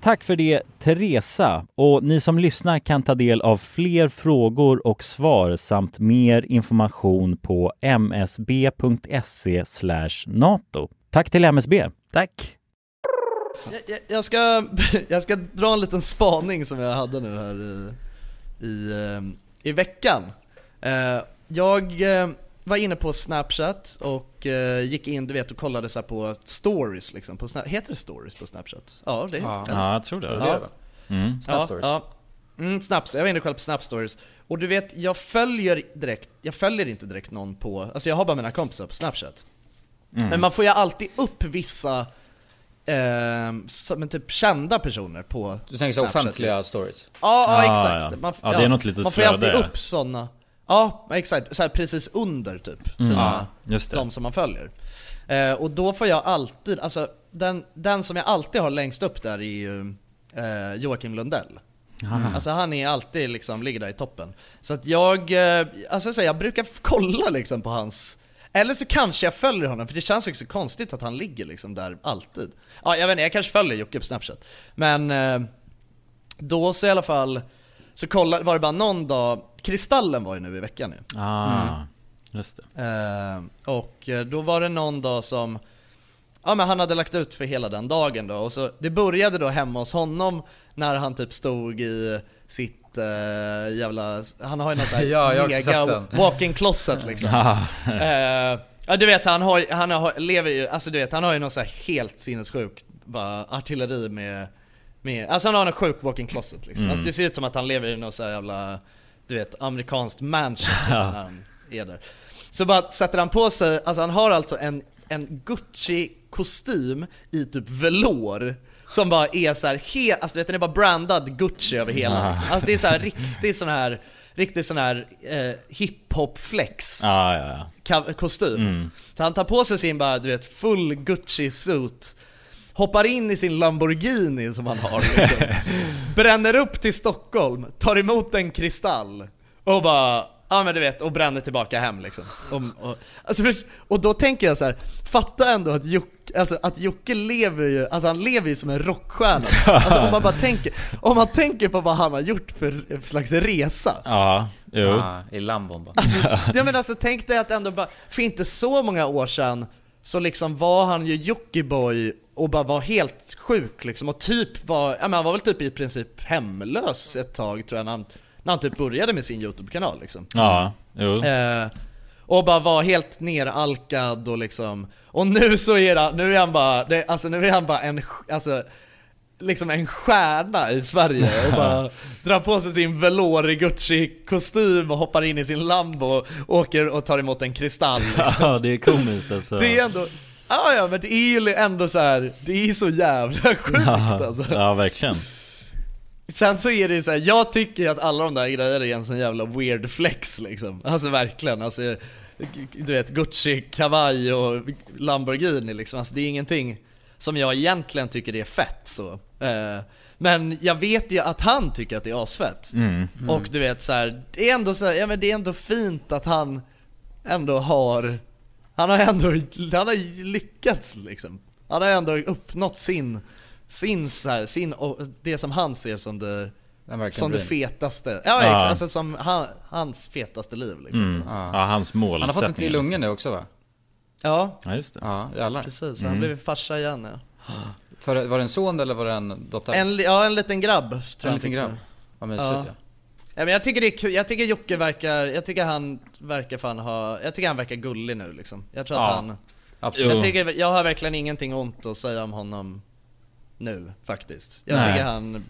Tack för det, Teresa. Och ni som lyssnar kan ta del av fler frågor och svar samt mer information på m s b punkt s e slash nato. Tack till M S B. Tack. Jag, jag, ska, jag ska dra en liten spaning som jag hade nu här i, i, i veckan. Jag var inne på Snapchat och eh, gick in, du vet, och kollade så här på stories liksom. På Snap- heter det stories på Snapchat? Ja, det heter ah. det. Ja, jag tror det. Ja. det, det. Mm. Snapstories. Ja, ja. Mm, Snaps- jag var inne och kollade på Snapstories. Och du vet, jag följer direkt, jag följer inte direkt någon på, alltså jag har bara mina kompisar på Snapchat. Mm. Men man får ju alltid upp vissa eh, som, typ kända personer på Du tänker så offentliga stories? Ja, ja exakt. Ah, ja. Man, ja, ja, det är något litet man får alltid upp sådana. Ja, exakt. Så här precis under typ sina, mm, de som man följer. Eh, och då får jag alltid, alltså den, den som jag alltid har längst upp där är ju eh, Joakim Lundell. Mm. Alltså han är alltid liksom, ligger där i toppen. Så att jag, eh, alltså så här, jag brukar kolla liksom på hans, eller så kanske jag följer honom, för det känns också konstigt att han ligger liksom där alltid. Ja, jag vet inte, jag kanske följer Jocke på Snapchat. Men eh, då så i alla fall så kolla, var det bara någon dag. Kristallen var ju nu i veckan nu. Ah, mm. just det. Eh, och då var det någon dag som ja, men han hade lagt ut för hela den dagen då. Och så, det började då hemma hos honom när han typ stod i sitt eh, jävla... Han har ju någon sån här ja, mega walk-in closet liksom. eh, ja, du vet, han har, han har, lever ju... Alltså du vet, han har ju någon sån här helt sinnessjuk bara, artilleri med... med alltså han har en sjuk walk-in closet liksom. Mm. Alltså, det ser ut som att han lever i någon sån här jävla... du vet, amerikanskt mansion ja. Han är där. Så bara sätter han på sig, alltså han har alltså en, en Gucci-kostym i typ velour som bara är så här helt, alltså du vet, den är bara brandad Gucci över hela. Ah. Alltså det är så här riktigt sån här, riktigt sån här eh, hiphop-flex ah, ja, ja. kostym. Mm. Så han tar på sig sin bara, du vet, full Gucci-suit, hoppar in i sin Lamborghini som han har liksom. Bränner upp till Stockholm, tar emot en kristall och bara, Ja men du vet, och bränner tillbaka hem liksom. Och, och, alltså, och då tänker jag så här, fatta ändå att Jocke, alltså, att Jocke lever ju, alltså han lever ju som en rockstjärna. Alltså om man bara tänker, om man tänker på vad han har gjort för slags resa. Ja, jo. Ah, i Lambomba. Alltså, jag menar, alltså tänk dig att ändå bara, för inte så många år sedan så liksom var han ju Jockiboi och bara var helt sjuk liksom, och typ var, ja men han var väl typ i princip hemlös ett tag tror jag, när han när han typ började med sin YouTube-kanal liksom. Ja, jo. Eh, och bara var helt neralkad och liksom, och nu så är han, nu är han bara det, alltså nu är han bara en, alltså liksom en stjärna i Sverige och bara drar på sig sin velour i Gucci-kostym och hoppar in i sin Lambo och åker och tar emot en kristall liksom. Ja, det är komiskt alltså. Det är ändå, ah, ja, men det är ju ändå så här, det är så jävla sjukt ja, alltså. Ja, verkligen. Sen så är det ju så här, jag tycker att alla de där grejerna är en sån jävla weird flex liksom. Alltså verkligen, alltså du vet, Gucci, kavaj och Lamborghini liksom, alltså det är ingenting som jag egentligen tycker det är fett så. Eh, men jag vet ju att han tycker att det är asfett. Mm, mm. Och du vet så här, det är ändå så här, ja men det är ändå fint att han ändå har han har ändå han har lyckats liksom. Han har ändå uppnått sin sin så här, sin det som han ser som det som det fetaste. Ja, ja. Alltså som han, hans fetaste liv liksom. Mm. Ja. Ja, hans målsättning. Han har fått en till ungen nu också va? Ja. Ja, just det. Ja, jävlar. Precis, han mm. blev farsa igen nu. För, var det en son eller var det en dotter? En, ja, en liten grabb. Tror en jag liten grabb. Ja, men ja. Ja. Ja, men jag tycker det är, jag tycker Jocke verkar, jag tycker han verkar fan ha, jag tycker han verkar gullig nu liksom. Jag tror ja. Att han absolut. Jag tycker jag har verkligen ingenting ont att säga om honom nu faktiskt. Jag Nej. tycker han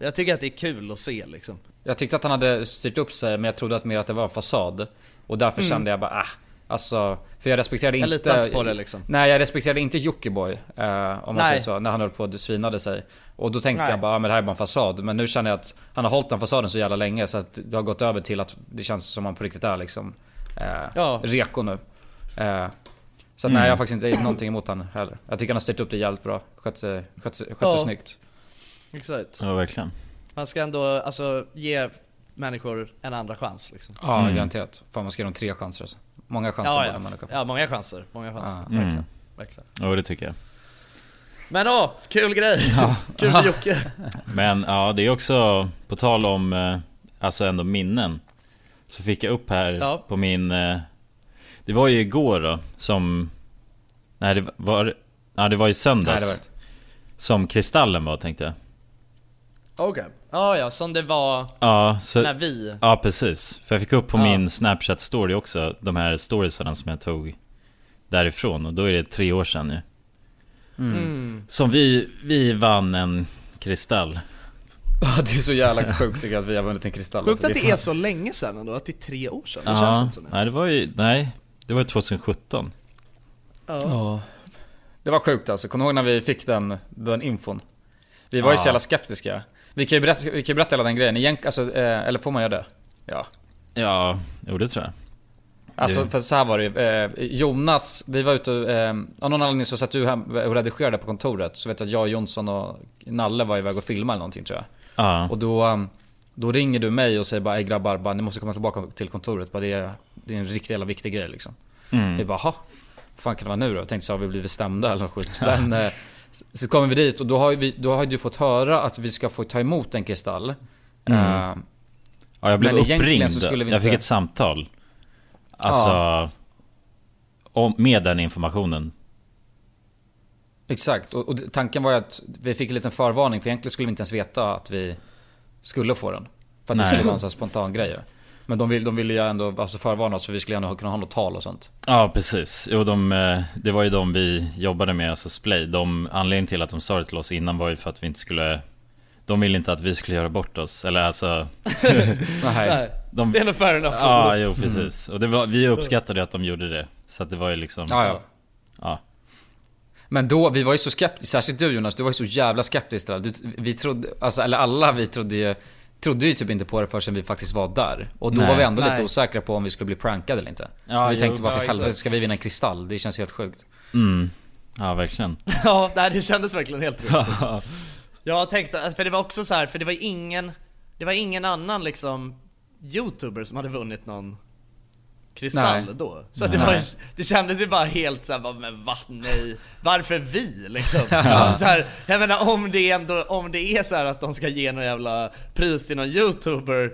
jag tycker att det är kul att se liksom. Jag tyckte att han hade styrt upp sig, men jag trodde att mer att det var en fasad och därför mm. kände jag bara ah. Alltså, för jag respekterade jag inte, inte på det, liksom. Nej, jag respekterade inte Jockiboi eh, om man nej. säger så, när han höll på att svinade sig. Och då tänkte nej. jag bara, ah, men det här är bara en fasad. Men nu känner jag att han har hållit den fasaden så jävla länge, så att det har gått över till att det känns som han på riktigt är liksom, eh, ja. reko nu eh, så mm. nej, jag har faktiskt inte någonting emot han heller. Jag tycker han har styrt upp det jävligt bra. Skött det ja. snyggt. Exakt. Ja, verkligen. Man ska ändå alltså, ge människor en andra chans liksom. Ja, mm. garanterat. Fan, man ska ge dem tre chanser alltså. Många chanser. Ja, ja. ja många chanser. Många chanser. Ja. Verkligen. Mm. Verkligen. Ja, det tycker jag. Men ja, kul grej. Ja. Kul för Jocke. Men ja, det är också på tal om alltså ändå minnen. Så fick jag upp här ja. på min, det var ju igår då som nej det var ja, det var ju söndags. Nej, det var som kristallen var, tänkte jag. Okej. Okay. Ja, ja, som det var ja, så, när vi... Ja, precis. För jag fick upp på ja. min Snapchat-story också de här storiesarna som jag tog därifrån. Och då är det tre år sedan nu. Mm. Mm. Som vi, vi vann en kristall. Det är så jävla sjukt tycker jag, att vi har vunnit en kristall. Sjukt alltså, att det är, fan... är så länge sedan ändå, att det är tre år sedan. Det ja, känns inte så nu. Nej, det var ju nej, det var tjugosjutton. Ja. ja. Det var sjukt alltså. Kommer ihåg när vi fick den, den infon? Vi var ju ja. så jävla skeptiska. Vi kan ju berätta, vi kan ju berätta hela den grejen. Egent, alltså, eh, eller får man göra det? Ja, ja jo, det tror jag. Alltså, för så här var det ju. Eh, Jonas, vi var ute och... Eh, av någon anledning så satt du hem och redigerade på kontoret. Så vet jag att jag, Jonsson och Nalle var iväg och filmade eller någonting, tror jag. Uh-huh. Och då, då ringer du mig och säger bara, ej grabbar, bara, ni måste komma tillbaka till kontoret. Bara, det, är, det är en riktigt jävla viktig grej, liksom. Mm. Vi bara, ha, fan kan det vara nu då? Jag tänkte så, har vi blivit stämda eller något skit? Men... Eh, så kommer vi dit och då har, vi, då har du fått höra att vi ska få ta emot en kristall. Mm. Uh, ja, jag blev uppringd. Så skulle vi inte... Jag fick ett samtal. Alltså, ja. om, med den informationen. Exakt. Och, och tanken var ju att vi fick en liten förvarning, för egentligen skulle vi inte ens veta att vi skulle få den. För att Nej. det skulle vara en sån spontan grej. Men de ville, de ville ju ändå alltså förvarna oss, för vi skulle ändå kunna ha något tal och sånt. Ja, precis. Jo, de, det var ju de vi jobbade med, alltså Splay. De, anledningen till att de sa det till oss innan var ju för att vi inte skulle... De ville inte att vi skulle göra bort oss. Eller alltså... Nej, de, det är nog fair enough. Ja, jo, precis. Och det var, vi uppskattade att de gjorde det. Så att det var ju liksom... Ja, ja. ja. Men då, vi var ju så skeptiska. Särskilt du, Jonas, du var ju så jävla skeptisk. Du, vi trodde, alltså, eller alla vi trodde ju... trodde ju typ inte på det förrän vi faktiskt var där. Och då nej, var vi ändå nej. lite osäkra på om vi skulle bli prankade eller inte. Ja, vi jo, tänkte, varför ja, helvete ska vi vinna en kristall? Det känns helt sjukt. Mm. Ja, verkligen. Ja, det kändes verkligen helt sjukt. Jag tänkte, för det var också så här, för det var ingen det var ingen annan liksom youtuber som hade vunnit någon kristall. Nej. Då. Så att det, var, det kändes ju bara helt så här, bara, men vad, nej, varför vi liksom? Ja. Alltså, så här, jag menar, om det, ändå, om det är så här att de ska ge någon jävla pris till någon youtuber,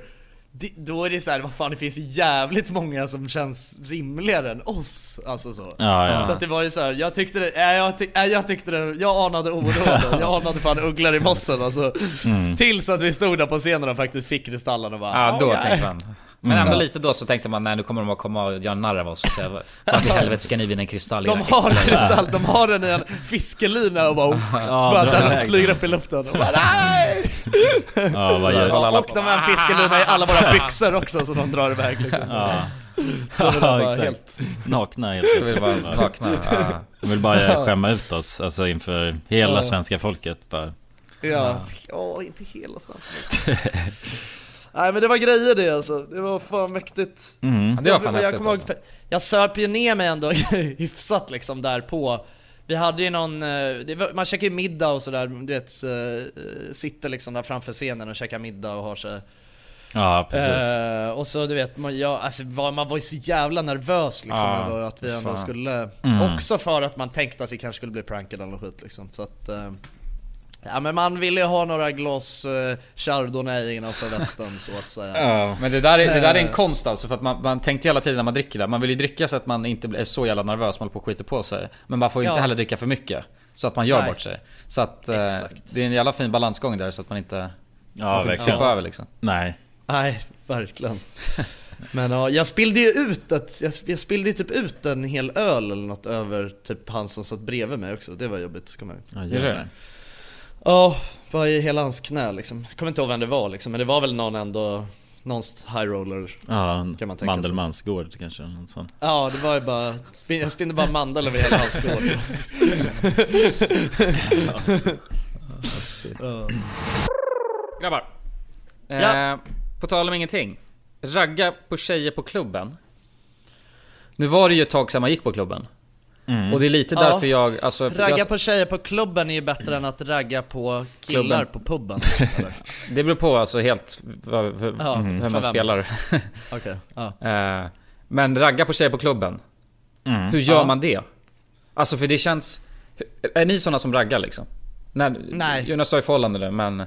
det, då är det så här, vad fan, det finns jävligt många som känns rimligare än oss, alltså så. Ja, ja. Så att det var ju så här, jag tyckte det, äh, jag, tyck, äh, jag tyckte det, jag anade oråden, jag anade fan ugglar i mossen, alltså. Mm. Tills att vi stod där på scenen och faktiskt fick kristallen och bara, ja, då okay. Tänkte man. Men ändå lite då så tänkte man, nej, nu kommer de att komma och göra narr av oss och säga, vad till helvete ska ni vinna en kristall? De har en kristall, de har den i en fiskelina och bara, ja, bara den flyger upp i luften och bara, nej! Ja, vad gör alla? Och de har en fiskelina i alla våra byxor också, så de drar iväg liksom. Ja. Så de bara, ja, helt nakna, helt de vill bara nakna. Ja. De vill bara skämma ut oss, alltså inför hela, ja, svenska folket bara. Ja, ja, oh, inte hela svenska folket. Nej, men det var grejer det, alltså. Det var fan mäktigt. Mm. Det var fan jag, jag, kom ihåg, jag sörp ju ner mig ändå hyfsat liksom där på. Vi hade ju någon, det var, man käkar ju middag och sådär, du vet, sitter liksom där framför scenen och käkar middag och har sig. Ja, precis. Eh, och så du vet, man, jag, alltså, var, man var ju så jävla nervös liksom, ja, över att vi ändå fan skulle, mm, också för att man tänkte att vi kanske skulle bli prankade eller något skit liksom. Så att... Eh, ja, men man ville ju ha några glas uh, chardonnay innanför västen så att säga. Ja, men det där är, det där är en konst alltså, för att man, man tänkte ju alla tiden när man dricker där, man vill ju dricka så att man inte är så jävla nervös, man håller på och skiter på sig. Men man får ju, ja, inte heller dricka för mycket så att man gör, nej, bort sig. Så att uh, det är en jävla fin balansgång där så att man inte, ja, man får över liksom. Nej. Nej, verkligen. Men ja, jag spillde ju ut att jag, jag spillde typ ut en hel öl eller något över typ han som satt bredvid mig också. Det var jobbigt, kommer jag. Ja, gör det. Ja, oh, bara i hela hans knä liksom. Jag kommer inte ihåg vem det var liksom, men det var väl någon ändå, någon high roller, ja, kan man tänka. Mandelmansgård kanske, någon sån. Ja, det var ju bara, jag spinner bara mandel över hela hans gård. Oh, shit. Oh. Grabbar, ja. eh, på tal om ingenting, ragga på tjejer på klubben. Nu var det ju ett tag sedan man gick på klubben. Mm. Och det är lite därför, ja, jag alltså, ragga jag... på tjejer på klubben är ju bättre än att ragga på killar klubben. På pubben. Det beror på alltså helt vad, hur, ja, hur man vem? spelar. Okay. Ja. uh, men ragga på tjejer på klubben, mm, hur gör, ja, man det? Alltså för det känns, är ni sådana som raggar liksom? Nej, nej. Jonas har ju förhållande nu, men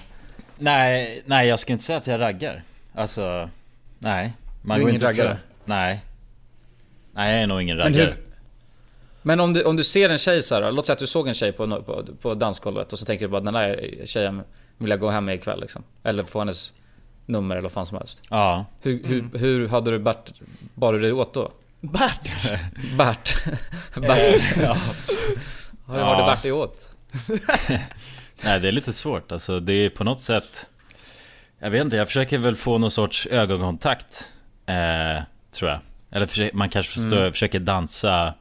nej, nej, jag skulle inte säga att jag raggar. Alltså nej, man är ingen raggare. Nej. Nej, jag är nog ingen raggare. Men om du, om du ser en tjej så här, låt säga att du såg en tjej på, på, på dansgolvet och så tänker du bara, den där tjejen vill jag gå hem med ikväll liksom. Eller få hennes nummer eller vad fan som helst. Ja. Hur, hur, mm. hur hade du Bert, bara du det åt då? Bert? Bert. Bert. Ja. Hur var det Bert det åt? Nej, det är lite svårt. Alltså, det är på något sätt, jag vet inte, jag försöker väl få någon sorts ögonkontakt, eh, tror jag. Eller för, man kanske förstår, mm. försöker dansa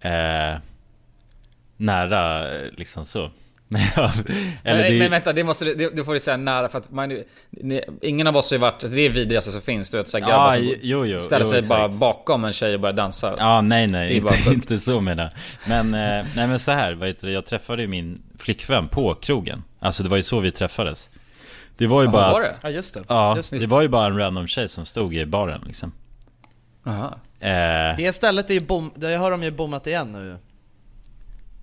Eh, nära liksom så. Eller nej, det... Men vänta, det måste du, du får ju säga nära, för att man, ni, ingen av oss har ju varit, det är vidrigaste som finns, du vet, så här, grabbar ah, som jo, jo, ställer jo, sig exakt. Bara bakom en tjej och börjar dansa. Ja, ah, nej, nej, inte, bara... inte så menar men, eh, nej, men så här, vet du, jag träffade ju min flickvän på krogen. Alltså det var ju så vi träffades. Det var ju, aha, bara var det? Att, ja, just det. Ja, just det. Det var ju bara en random tjej som stod i baren liksom. Aha. Eh. Det stället är ju bom, jag hör de ju bommat igen nu.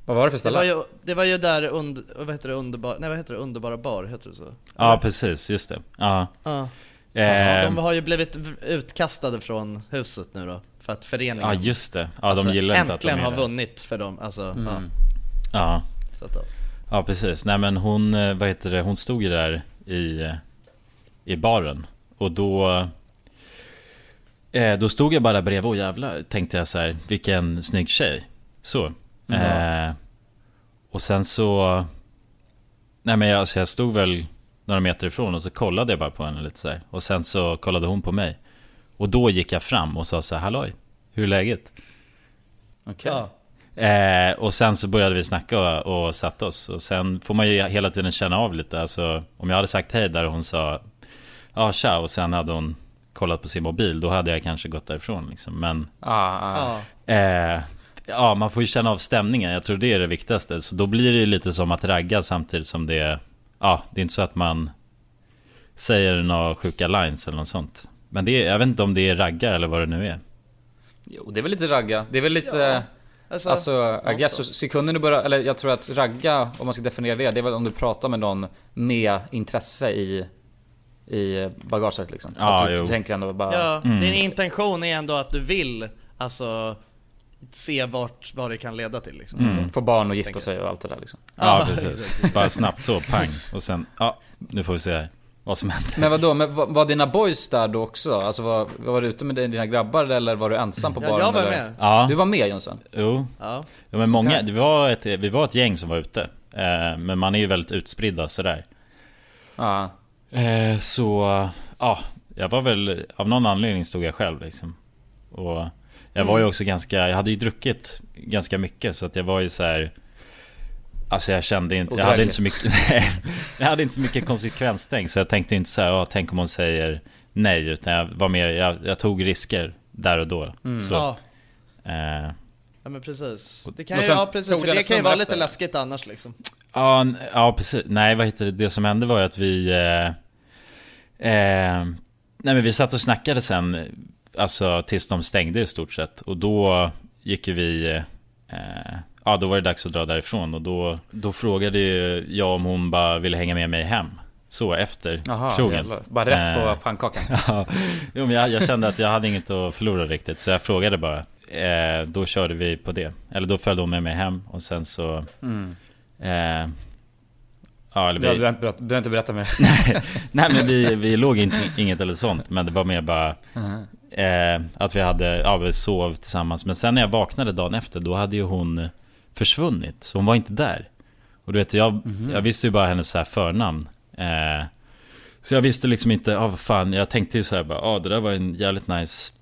Vad var det för ställe? Det var ju, det var ju där und, vad heter det, underbar, nej, vad heter det, underbara bar heter det så. Ja, ah, precis, just det. Ah. Ah. Eh. Ja. De har ju blivit utkastade från huset nu då, för att föreningen. Ja, ah, just det. Ja, ah, de alltså, gillar inte att de har vunnit för dem alltså. Mm. Ah. Ja. Så att då. Ja, precis. Nej, men hon, vad heter det, hon stod ju där i i baren och då Då stod jag bara bredvid och jävlar, tänkte jag så här, vilken snygg tjej. Så. Mm. Eh, och sen så... Nej, men jag, så jag stod väl några meter ifrån och så kollade jag bara på henne lite så här. Och sen så kollade hon på mig. Och då gick jag fram och sa så här, halloj, hur är läget? Okej. Okay. Ja. Eh, och sen så började vi snacka och, och satt oss. Och sen får man ju hela tiden känna av lite. Alltså, om jag hade sagt hej där och hon sa, ja, tja, och sen hade hon kollat på sin mobil, då hade jag kanske gått därifrån liksom. Men ah, ah. Eh, ja, man får ju känna av stämningen. Jag tror det är det viktigaste. Så då blir det ju lite som att ragga, samtidigt som det är, ja, det är inte så att man säger några sjuka lines eller något sånt. Men det är, jag vet inte om det är ragga eller vad det nu är. Jo, det är väl lite ragga. Det är väl lite... Ja. Alltså, alltså I guess, sekunden du börjar, eller jag tror att ragga, om man ska definiera det, det är väl om du pratar med någon med intresse i, i bagaget liksom. Ja, att du, du tänker ändå bara... Ja, mm. Din intention är ändå att du vill, alltså... se vart, vad det kan leda till liksom. Mm. Alltså, få barn och gifta sig och allt det där liksom. Ja, ja precis, bara snabbt så, pang. Och sen, ja, nu får vi se vad som händer. Men vadå, men var dina boys där då också? Alltså var, var du ute med dina grabbar eller var du ensam på baren? Ja, jag var med. Ja. Du var med, Jonsson? Jo, ja. Ja, men många, det var ett, vi var ett gäng som var ute. eh, Men man är ju väldigt utspridda sådär. Ja. eh, Så, ja, jag var väl, av någon anledning stod jag själv liksom. Och jag var ju också ganska, jag hade ju druckit ganska mycket så att jag var ju så här, alltså jag kände inte, jag hade inte så mycket nej, jag hade inte så mycket konsekvenstänk, så jag tänkte inte så här, ja, tänk om hon säger nej, utan jag var mer, jag, jag tog risker där och då. Mm. Så ja. Eh, ja men precis. Det kan ju, ja precis, för det kan ju vara lite läskigt annars liksom. Ja, ja precis. Nej, vad heter det, det som hände var ju att vi eh, eh, nej men vi satt och snackade sen, alltså tills de stängde i stort sett. Och då gick vi eh, ja då var det dags att dra därifrån. Och då, då frågade ju jag om hon bara ville hänga med mig hem. Så efter Aha, krogen jävlar. Bara rätt eh, på pannkakan. Ja, jo, men jag, jag kände att jag hade inget att förlora riktigt. Så jag frågade bara, eh, då körde vi på det. Eller då följde hon med mig hem. Och sen så mm. eh, ja, eller vi... Du behöver inte berätta mer. Nej, nej men vi, vi låg inte, inget eller sånt. Men det var mer bara mm. Eh, att vi hade, ja, vi sov tillsammans. Men sen när jag vaknade dagen efter, då hade ju hon försvunnit. Så hon var inte där. Och du vet, jag, mm-hmm. jag visste ju bara hennes så här förnamn. eh, Så jag visste liksom inte, ah, vad fan. Jag tänkte ju så här bara, ah, det där var en jävligt nice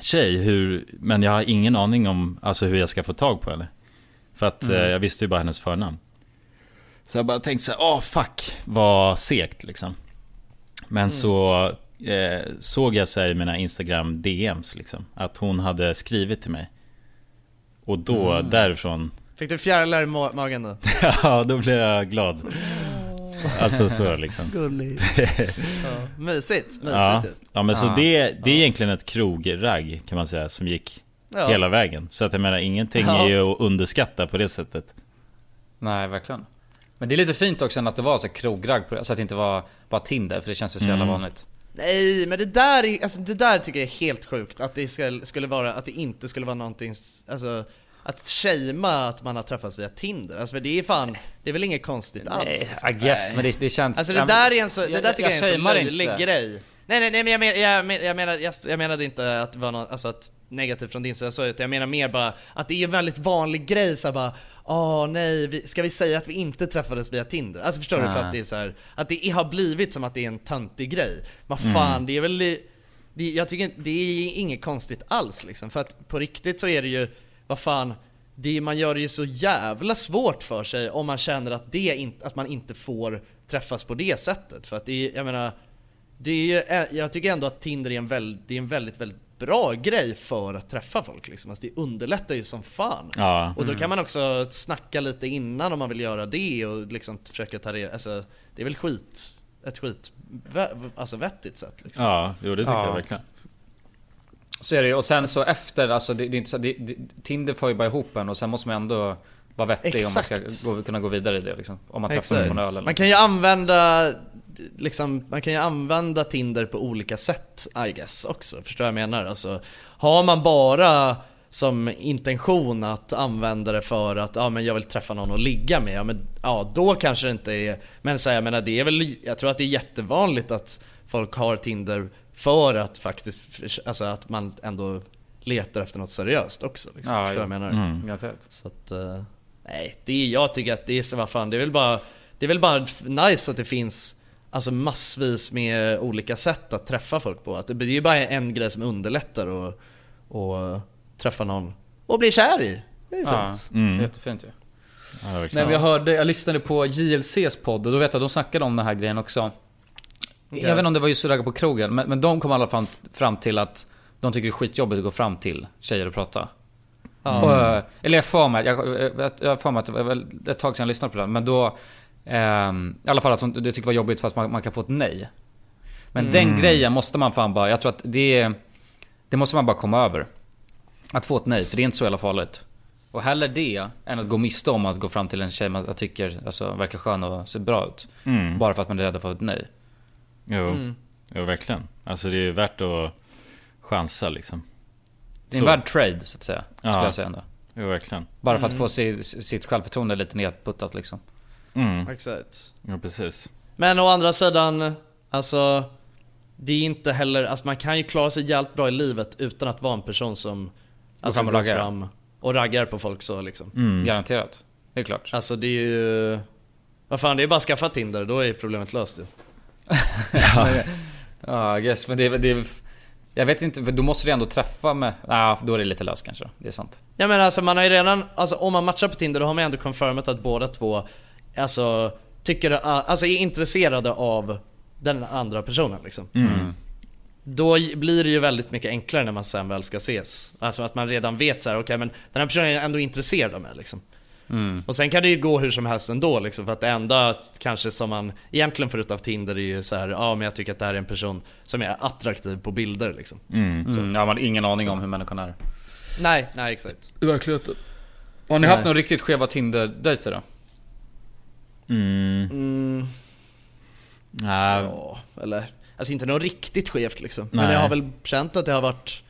tjej, hur, men jag har ingen aning om, alltså hur jag ska få tag på henne. För att mm. eh, jag visste ju bara hennes förnamn. Så jag bara tänkte så här, ah, fuck, vad segt liksom. Men mm. så Eh, såg jag så här i mina Instagram D Ms liksom, att hon hade skrivit till mig. Och då mm. därifrån fick du fjärilar i ma- magen då? Ja, då blev jag glad. Oh. Alltså så liksom. Gulligt. Ja, mysigt, mysigt ja. Typ. Ja, men ah. så det, det är egentligen ett krogragg kan man säga, som gick ja. Hela vägen. Så att jag menar, ingenting ja. Är ju att underskatta på det sättet. Nej, verkligen. Men det är lite fint också att det var så krogragg, så att det inte var bara Tinder, för det känns ju så jävla mm. vanligt. Nej, men det där, är, alltså, det där tycker jag är helt sjukt. Att det skulle, skulle vara, att det inte skulle vara någonting, alltså, att shama att man har träffats via Tinder. Alltså det är fan, det är väl inget konstigt nej, alls. Alltså. I guess, nej, men det, det känns. Alltså det där är en så, jag, det där tycker jag, jag, jag är en så möjlig grej. Nej, nej, nej, men jag menar, jag menar, jag menar, jag, jag menade inte att det var något, alltså att negativt från din sida så, utan jag menar mer bara att det är en väldigt vanlig grej så bara, åh oh, nej, vi, ska vi säga att vi inte träffades via Tinder? Alltså förstår mm. du, för att det är så här, att det har blivit som att det är en töntig grej. Men fan, mm. det är väl det, jag tycker det är inget konstigt alls liksom, för att på riktigt så är det ju, vad fan, det, man gör det ju så jävla svårt för sig om man känner att det inte, att man inte får träffas på det sättet, för att det, jag menar, det är ju, jag tycker ändå att Tinder är en väldigt, det är en väldigt väldigt bra grej för att träffa folk liksom. Alltså det underlättar ju som fan. Ja. Och då kan man också snacka lite innan om man vill göra det och liksom försöka ta det, alltså det är väl skit, ett skit alltså vettigt sätt liksom. Ja, jo, det tycker ja. Jag verkligen. Så är det ju, och sen så efter, alltså det, det är inte så, det, det, Tinder får ju bara ihop en, och sen måste man ändå vara vettig. Exakt. Om man ska gå, kunna gå vidare i det liksom, om man träffar någon öl eller. Man kan ju använda liksom, man kan ju använda Tinder på olika sätt, I guess, också. Förstår jag menar? Alltså, har man bara som intention att använda det för att ja, men jag vill träffa någon och ligga med, ja, men, ja, då kanske det inte är, men så här, jag menar, det är väl, jag tror att det är jättevanligt att folk har Tinder för att faktiskt, alltså att man ändå letar efter något seriöst också liksom, ja, förstår jag menar? Mm. Så att, nej, det är, jag tycker att det är så, vad fan, det är väl bara, det är väl bara nice att det finns, alltså massvis med olika sätt att träffa folk på. Att det är ju bara en grej som underlättar och, och träffa någon och bli kär i. Det är ju fint. Ja, mm. Jättefint ju. Ja, nej, men jag hörde, jag lyssnade på J L C's podd och då vet jag att de snackade om den här grejen också. Okay. Jag vet inte om det var just så där på krogen, men, men de kom alla fram, fram till att de tycker det är skitjobbigt att gå fram till tjejer och prata. Mm. Och, eller jag får mig, jag, jag, jag får mig att det var ett tag sedan jag lyssnade på det, men då Um, i alla fall att det tycker var jobbigt för att man, man kan få ett nej. Men mm. den grejen måste man fan bara, jag tror att det, det måste man bara komma över. Att få ett nej, för det är inte så jävla farligt. Och hellre det än att gå miste om att gå fram till en tjej man tycker alltså, verkar skön och ser bra ut. Mm. Bara för att man är rädd för ett nej. Jo, mm. jo verkligen. Alltså det är värt att chansa liksom. Det är en värd trade så att säga. Ja. Skulle jag säga ändå. Jo, verkligen. Bara för att mm. få se, sitt självförtroende lite nedputtat liksom. Mm. Exakt. Ja, precis. Men å andra sidan, alltså det är inte heller, alltså man kan ju klara sig jävligt bra i livet utan att vara en person som alltså, går raggar. fram och raggar på folk så liksom. Mm. Garanterat, det är klart. Alltså det är ju, vad fan, det är bara att skaffa Tinder, då är problemet löst ju. Ja, ja yes, men det är, det är, jag vet inte, för då måste du ändå träffa med, ah, då är det lite löst kanske, det är sant. Ja men alltså man har ju redan, alltså om man matchar på Tinder då har man ändå confirmat att båda två alltså tycker, alltså är intresserade av den andra personen liksom. Mm. Då blir det ju väldigt mycket enklare när man sen väl ska ses. Alltså att man redan vet så här, okej okay, men den här personen är ändå intresserad av mig liksom. Mm. Och sen kan det ju gå hur som helst ändå liksom, för att det enda kanske som man egentligen får ut av Tinder är ju så här, ja men jag tycker att det här är en person som är attraktiv på bilder liksom. Mm. Så. Mm. Ja, man har ingen aning om hur människan är. Nej, nej exakt. Verkligen. Har ni nej. haft någon riktigt skeva Tinder-dejter då? Mm. Mm. Nej, ja, eller alltså inte något riktigt skevt liksom. Men jag har väl känt att det har varit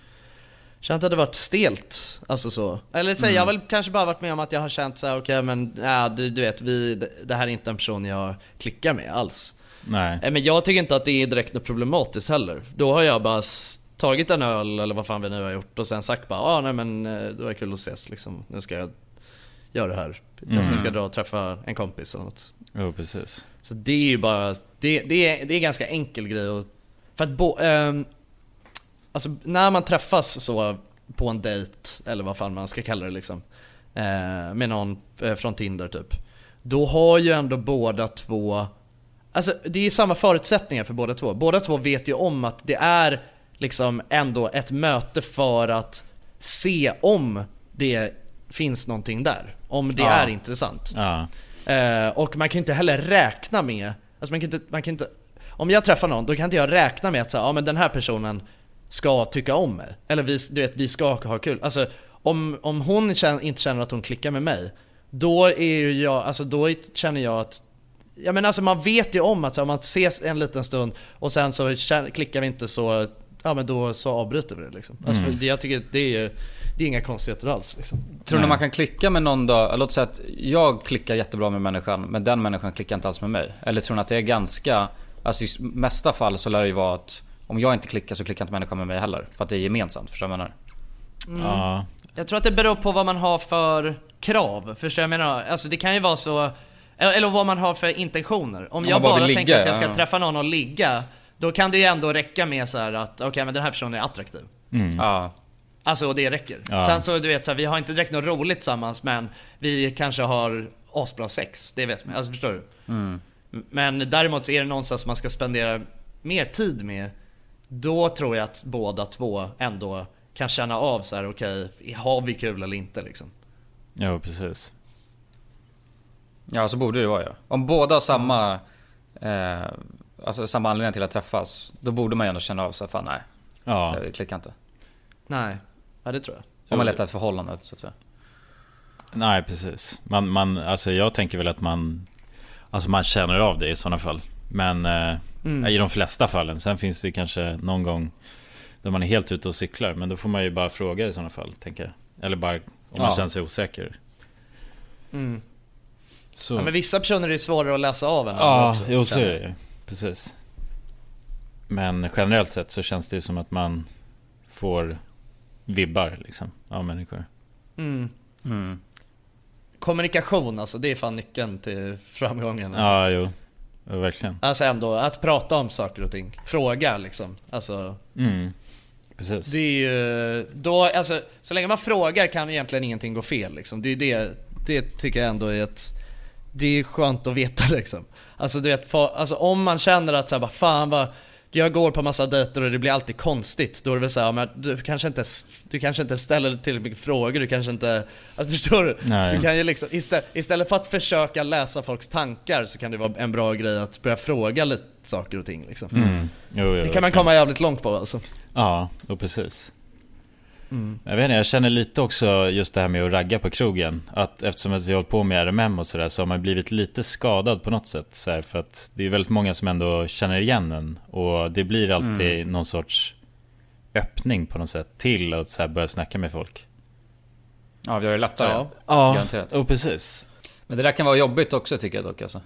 känt att det har varit stelt alltså så. Eller så mm. jag har väl kanske bara varit med om att jag har känt så här okej okay, men ja, du, du vet vi det här är inte en person jag klickar med alls. Nej. Men jag tycker inte att det är direkt något problematiskt heller. Då har jag bara tagit en öl eller vad fan vi nu har gjort och sen sagt bara ah, nej men det var kul att ses liksom. Nu ska jag gör det här. Mm. Alltså, nu ska jag dra och träffa en kompis eller något. Ja, precis. Så det är ju bara det, det, är, det är en ganska enkel grej och, för att bo, ähm, alltså, när man träffas så på en dejt eller vad fan man ska kalla det liksom, äh, med någon äh, från Tinder typ, då har ju ändå båda två, alltså det är ju samma förutsättningar för båda två. Båda två vet ju om att det är liksom ändå ett möte för att se om det finns någonting där, om det ja. är intressant. Ja. Eh, och man kan inte heller räkna med, alltså man kan inte, man kan inte, om jag träffar någon då kan inte jag räkna med att säga, ja men den här personen ska tycka om mig eller vi, du vet, vi ska ha kul. Alltså om om hon känner, inte känner att hon klickar med mig, då är ju jag, alltså då känner jag att, ja men alltså man vet ju om att så, om man ses en liten stund och sen så känner, klickar vi inte så, ja men då så avbryter vi det liksom. Alltså mm. för det, jag tycker det är ju, det är inga konstigheter alls liksom. Tror du man kan klicka med någon då? Låt säga att jag klickar jättebra med människan, men den människan klickar inte alls med mig. Eller tror ni att det är ganska, alltså i mesta fall så lär det ju vara att om jag inte klickar så klickar inte människan med mig heller, för att det är gemensamt, förstår jag menar? Mm. Ja. Jag tror att det beror på vad man har för krav, förstår jag menar? Alltså det kan ju vara så, eller vad man har för intentioner. Om jag om bara, bara tänker ligga, att jag ska ja. träffa någon och ligga, då kan det ju ändå räcka med så här att okej, okay, men den här personen är attraktiv. Mm. Ja. Alltså det räcker. Ja. Sen så du vet så här, vi har inte direkt något roligt tillsammans, men vi kanske har asbra sex, det vet man. Alltså förstår du? Mm. Men däremot så är det någonstans man ska spendera mer tid med, då tror jag att båda två ändå kan känna av så här okej, okay, har vi kul eller inte liksom. Ja, precis. Ja, så borde det vara ja. Om båda har samma eh, alltså samma anledning till att träffas, då borde man ju ändå känna av så här, fan nej. Ja, jag klickar inte. Nej. Ja, det tror jag. Om man letar ett förhållande så att säga. Nej, precis. Man, man, alltså jag tänker väl att man, alltså man känner av det i sådana fall. Men eh, mm. i de flesta fallen. Sen finns det kanske någon gång där man är helt ute och cyklar. Men då får man ju bara fråga i sådana fall, tänker jag. Eller bara om ja. man känner sig osäker. Mm. Så. Ja, men vissa personer är ju svårare att läsa av än ja, också. Ja, så är det ju. Precis. Men generellt sett så känns det ju som att man får vibbar liksom av människor. Mm. Mm. Kommunikation alltså, det är fan nyckeln till framgången alltså. Ja, jo. Ja, verkligen. Alltså ändå att prata om saker och ting, fråga liksom. Alltså mm. Precis. Det är ju då, alltså så länge man frågar kan egentligen ingenting gå fel liksom. Det är det, det tycker jag ändå är ett, det är skönt att veta liksom. Alltså du vet, alltså om man känner att så här, bara fan vad jag går på massa dejter och det blir alltid konstigt. Då är det väl så här, men du kanske inte du kanske inte ställer till mycket frågor, du kanske inte alltså, förstår du? Nej. Du kan ju liksom istället, istället för att försöka läsa folks tankar så kan det vara en bra grej att börja fråga lite saker och ting liksom. Mm. Jo, jo, det kan man komma jävligt långt på alltså. Ja, och precis. Mm. Jag vet inte, jag känner lite också just det här med att ragga på krogen, att eftersom att vi har hållit på med R M M och sådär så har man blivit lite skadad på något sätt så här, för att det är väldigt många som ändå känner igen en och det blir alltid mm. någon sorts öppning på något sätt till att så här börja snacka med folk. Ja, vi har ju lättare. Ja, ja. Garanterat. Och precis. Men det där kan vara jobbigt också tycker jag dock alltså.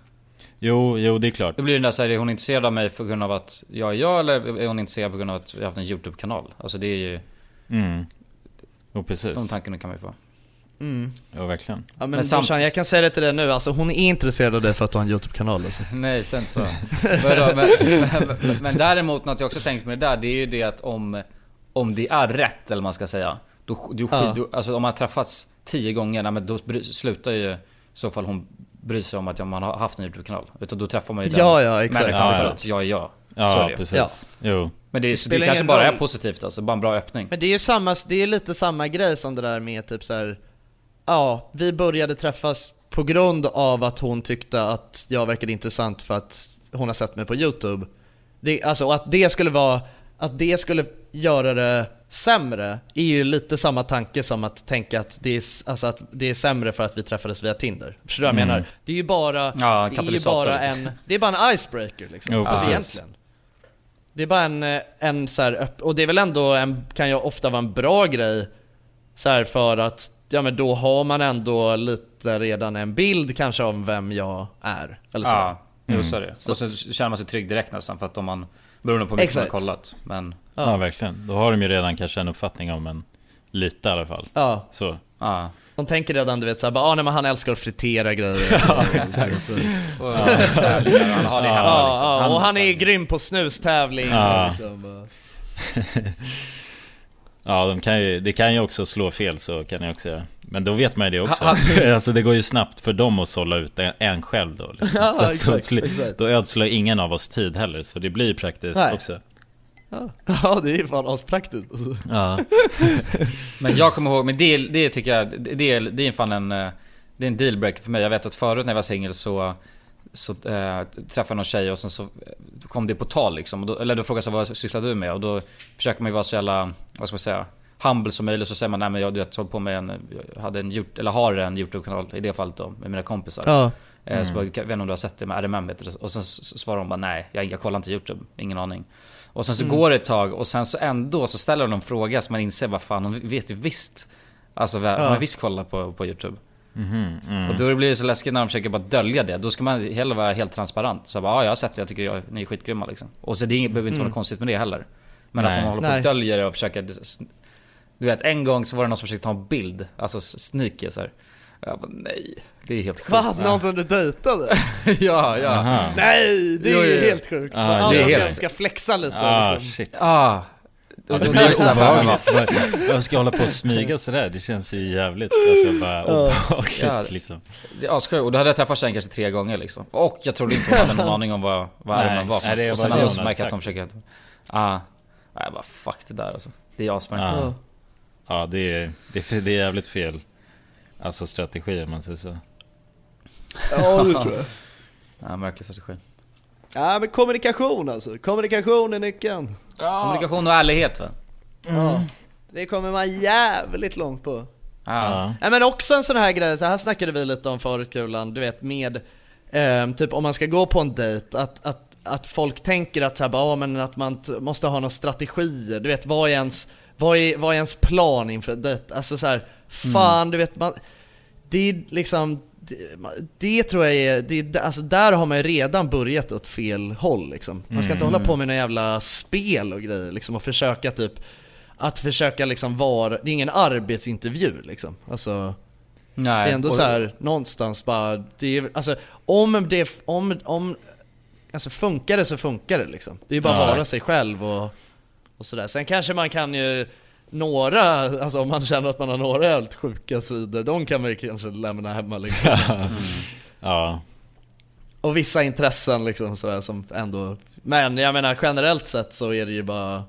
Jo, jo, det är klart. Det blir den där så här, är hon intresserad av mig på grund av att jag är jag eller är hon intresserad på grund av att jag har haft en YouTube-kanal? Alltså det är ju mm. oh, precis. De tankarna kan man ju få. Mm. Ja, verkligen. Ja, men men samt... brorsan, jag kan säga det till dig nu alltså, hon är intresserad av det för att du har en YouTube-kanal alltså. Nej, sen så men, men, men däremot något jag också tänkt med det där, det är ju det att om, om det är rätt, eller man ska säga då, du, ja. du, alltså, om man har träffats tio gånger, nej, men då bry, slutar ju i så fall hon bryr sig om att man har haft en YouTube-kanal, utan då träffar man ju den ja, ja, exakt. människan för att jag är jag. Ja, Sorry. precis. Ja. Jo. Men det, är, det, det kanske bara roll. är positivt alltså, bara en bra öppning. Men det är ju samma, det är lite samma grej som det där med typ så här, ja, vi började träffas på grund av att hon tyckte att jag verkade intressant för att hon har sett mig på YouTube. Det, alltså att det skulle vara att det skulle göra det sämre är ju lite samma tanke som att tänka att det är, alltså att det är sämre för att vi träffades via Tinder. Förstår du vad jag mm. menar? Det är ju bara ja, det är ju bara en det är bara en icebreaker liksom. Jo, alltså egentligen. Det är bara en, en så här, och det är väl ändå en, kan ju ofta vara en bra grej så här, för att ja, men då har man ändå lite redan en bild kanske om vem jag är eller så. Ja, mm. så är det. Och så känner man sig trygg direkt nästan, för att om man beroende på mycket man har kollat, men ja. ja verkligen. Då har de ju redan kanske en uppfattning om en lite i alla fall. Ja. Så. Ja. De tänker redan, du vet så här, bara, ah, nej, men han älskar att fritera grejer. Ja, exakt. Och, och, han har det här, ja, liksom. ja, och han är grym på snustävling. Ja, liksom. ja de kan ju, det kan ju också slå fel, så kan jag också göra. Men då vet man ju det också. alltså, det går ju snabbt för dem att sålla ut en, en själv då. Liksom. Ja, så exakt, att, då, exakt. Då ödslar ingen av oss tid heller, så det blir praktiskt nej. också. Ja, det är fan aspraktiskt alltså. Ja. Men jag kommer ihåg, men det, det tycker jag det, det är fan en det är en dealbreaker för mig. Jag vet att förut när jag var singel så så äh, träffade någon tjej och sen så kom det på tal liksom, då, eller då frågade jag vad sysslar du med, och då försöker man ju vara så jävla, vad ska man säga, humble som möjligt, så säger man nej men jag, du vet, håller på med en hade en eller har en YouTube-kanal i det fallet då med mina kompisar. Ja. Mm. Så bara, jag vet inte om du har sett det med R M M vet du? Och sen svarar hon bara nej, jag, jag kollar inte YouTube, ingen aning. Och sen så mm. går det ett tag och sen så ändå så ställer de en fråga som man inser vad fan, hon vet ju visst. Alltså man ja. visst kollar på, på YouTube. Mm-hmm. Mm. Och då blir det så läskigt när de försöker bara dölja det. Då ska man hellre vara helt transparent. Så bara, ja jag har sett det, jag tycker jag, ni är skitgrymma liksom. Och så det behöver inte vara mm. konstigt med det heller. Men Nej. att de håller på och döljer det och försöker. Du vet, en gång så var det någon som försökte ta en bild. Alltså sneaky så här. Jag bara, nej, det är helt sjukt. Vad, någon som du dejtade? ja, ja. Aha. Nej, det är jo, jo. helt sjukt. Ah, alla alltså, helt... ska flexa lite. Ah, liksom. shit. Ah. Ja, det blir så här, jag ska hålla på och smyga sådär. Det känns ju jävligt. Alltså bara obehagligt ja. liksom. Det är askul. Och då hade jag träffat tjejen kanske tre gånger liksom. Och jag trodde inte hon hade någon aning om vad, vad nej, är man var för. Nej, det är och sen hade jag märkt att de försöker... Ah. Nej, bara fuck det där alltså. Det är asmärkt. Ja, ah. ah, det, är, det, är, det är jävligt fel. Alltså strategi om man säger så. Ja, det tror jag. Ja, märklig strategi. Ja, men kommunikation alltså. Kommunikation är nyckeln. Ja. Kommunikation och ärlighet, va? Mm. Ja. Det kommer man jävligt långt på. Ja. Ja, men också en sån här grej. Så här snackade vi lite om förut, Kulan. Du vet, med eh, typ om man ska gå på en dejt. Att, att, att folk tänker att, så här, bara, men att man t- måste ha någon strategi. Du vet, vad är ens, vad är, vad är ens plan inför dejt? Alltså så här... Fan, mm. du vet man, det är liksom det, det tror jag är det, alltså där har man ju redan börjat åt fel håll liksom. Man ska mm. inte hålla på med några jävla spel och grejer liksom, och försöka typ att försöka liksom vara, det är ingen arbetsintervju liksom. Alltså nej, det är ändå och... så här någonstans bara det är, alltså om det om om alltså funkar det så funkar det liksom. Det är ju bara ja. vara sig själv och och så där. Sen kanske man kan ju några, alltså om man känner att man har några helt sjuka sidor, de kan man ju kanske lämna hemma liksom. mm. Ja. Och vissa intressen liksom sådär som ändå Men jag menar generellt sett så är det ju bara,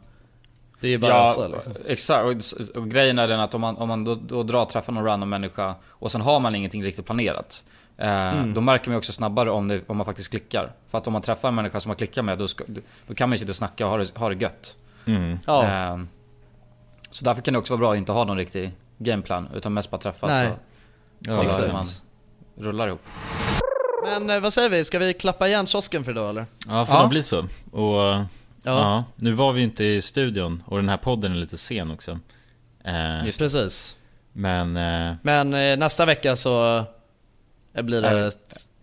det är bara ja, så, liksom. Exakt, och, och grejen är den att om man, om man då, då drar, träffar någon random människa och sen har man ingenting riktigt planerat, eh, mm. då märker man också snabbare om, det, om man faktiskt klickar. För att om man träffar en människa som man klickar med, då, ska, då kan man ju sitta och snacka och ha det, ha det gött. Mm. Ja. Eh, så därför kan det också vara bra att inte ha någon riktig gameplan, utan mest bara träffas. Nej. Och kolla ja, hur man rullar ihop. Men vad säger vi? Ska vi klappa igen kiosken för idag eller? Ja, för ja. det blir så. Och ja. Ja, nu var vi inte i studion och den här podden är lite sen också. Eh, Just precis. Men, eh, men eh, nästa vecka så blir det äh,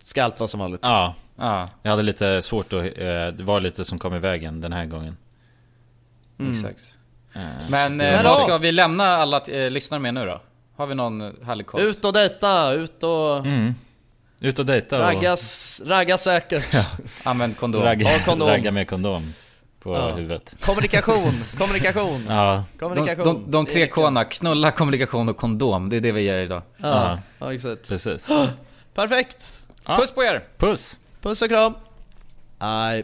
skallt vad som vanligt. Ja, ja, jag hade lite svårt att, eh, det var lite som kom i vägen den här gången. Mm. Exakt. Eh, men eh, vad ska vi lämna alla t- eh, lyssnare med nu då? Har vi någon härlig kort? Ut och dejta, ut och... Mm. Ut och dejta och... Raggas, ragga säkert. Ja. Använd kondom. Ragga, kondom. Ragga med kondom på ja. huvudet. Kommunikation, kommunikation. Ja. kommunikation. De, de, de tre K:na, knulla, kommunikation och kondom. Det är det vi gör idag. Ja, ja. ja exakt. Precis. Oh, perfekt. Ja. Puss på er. Puss. Puss och kram. Aj.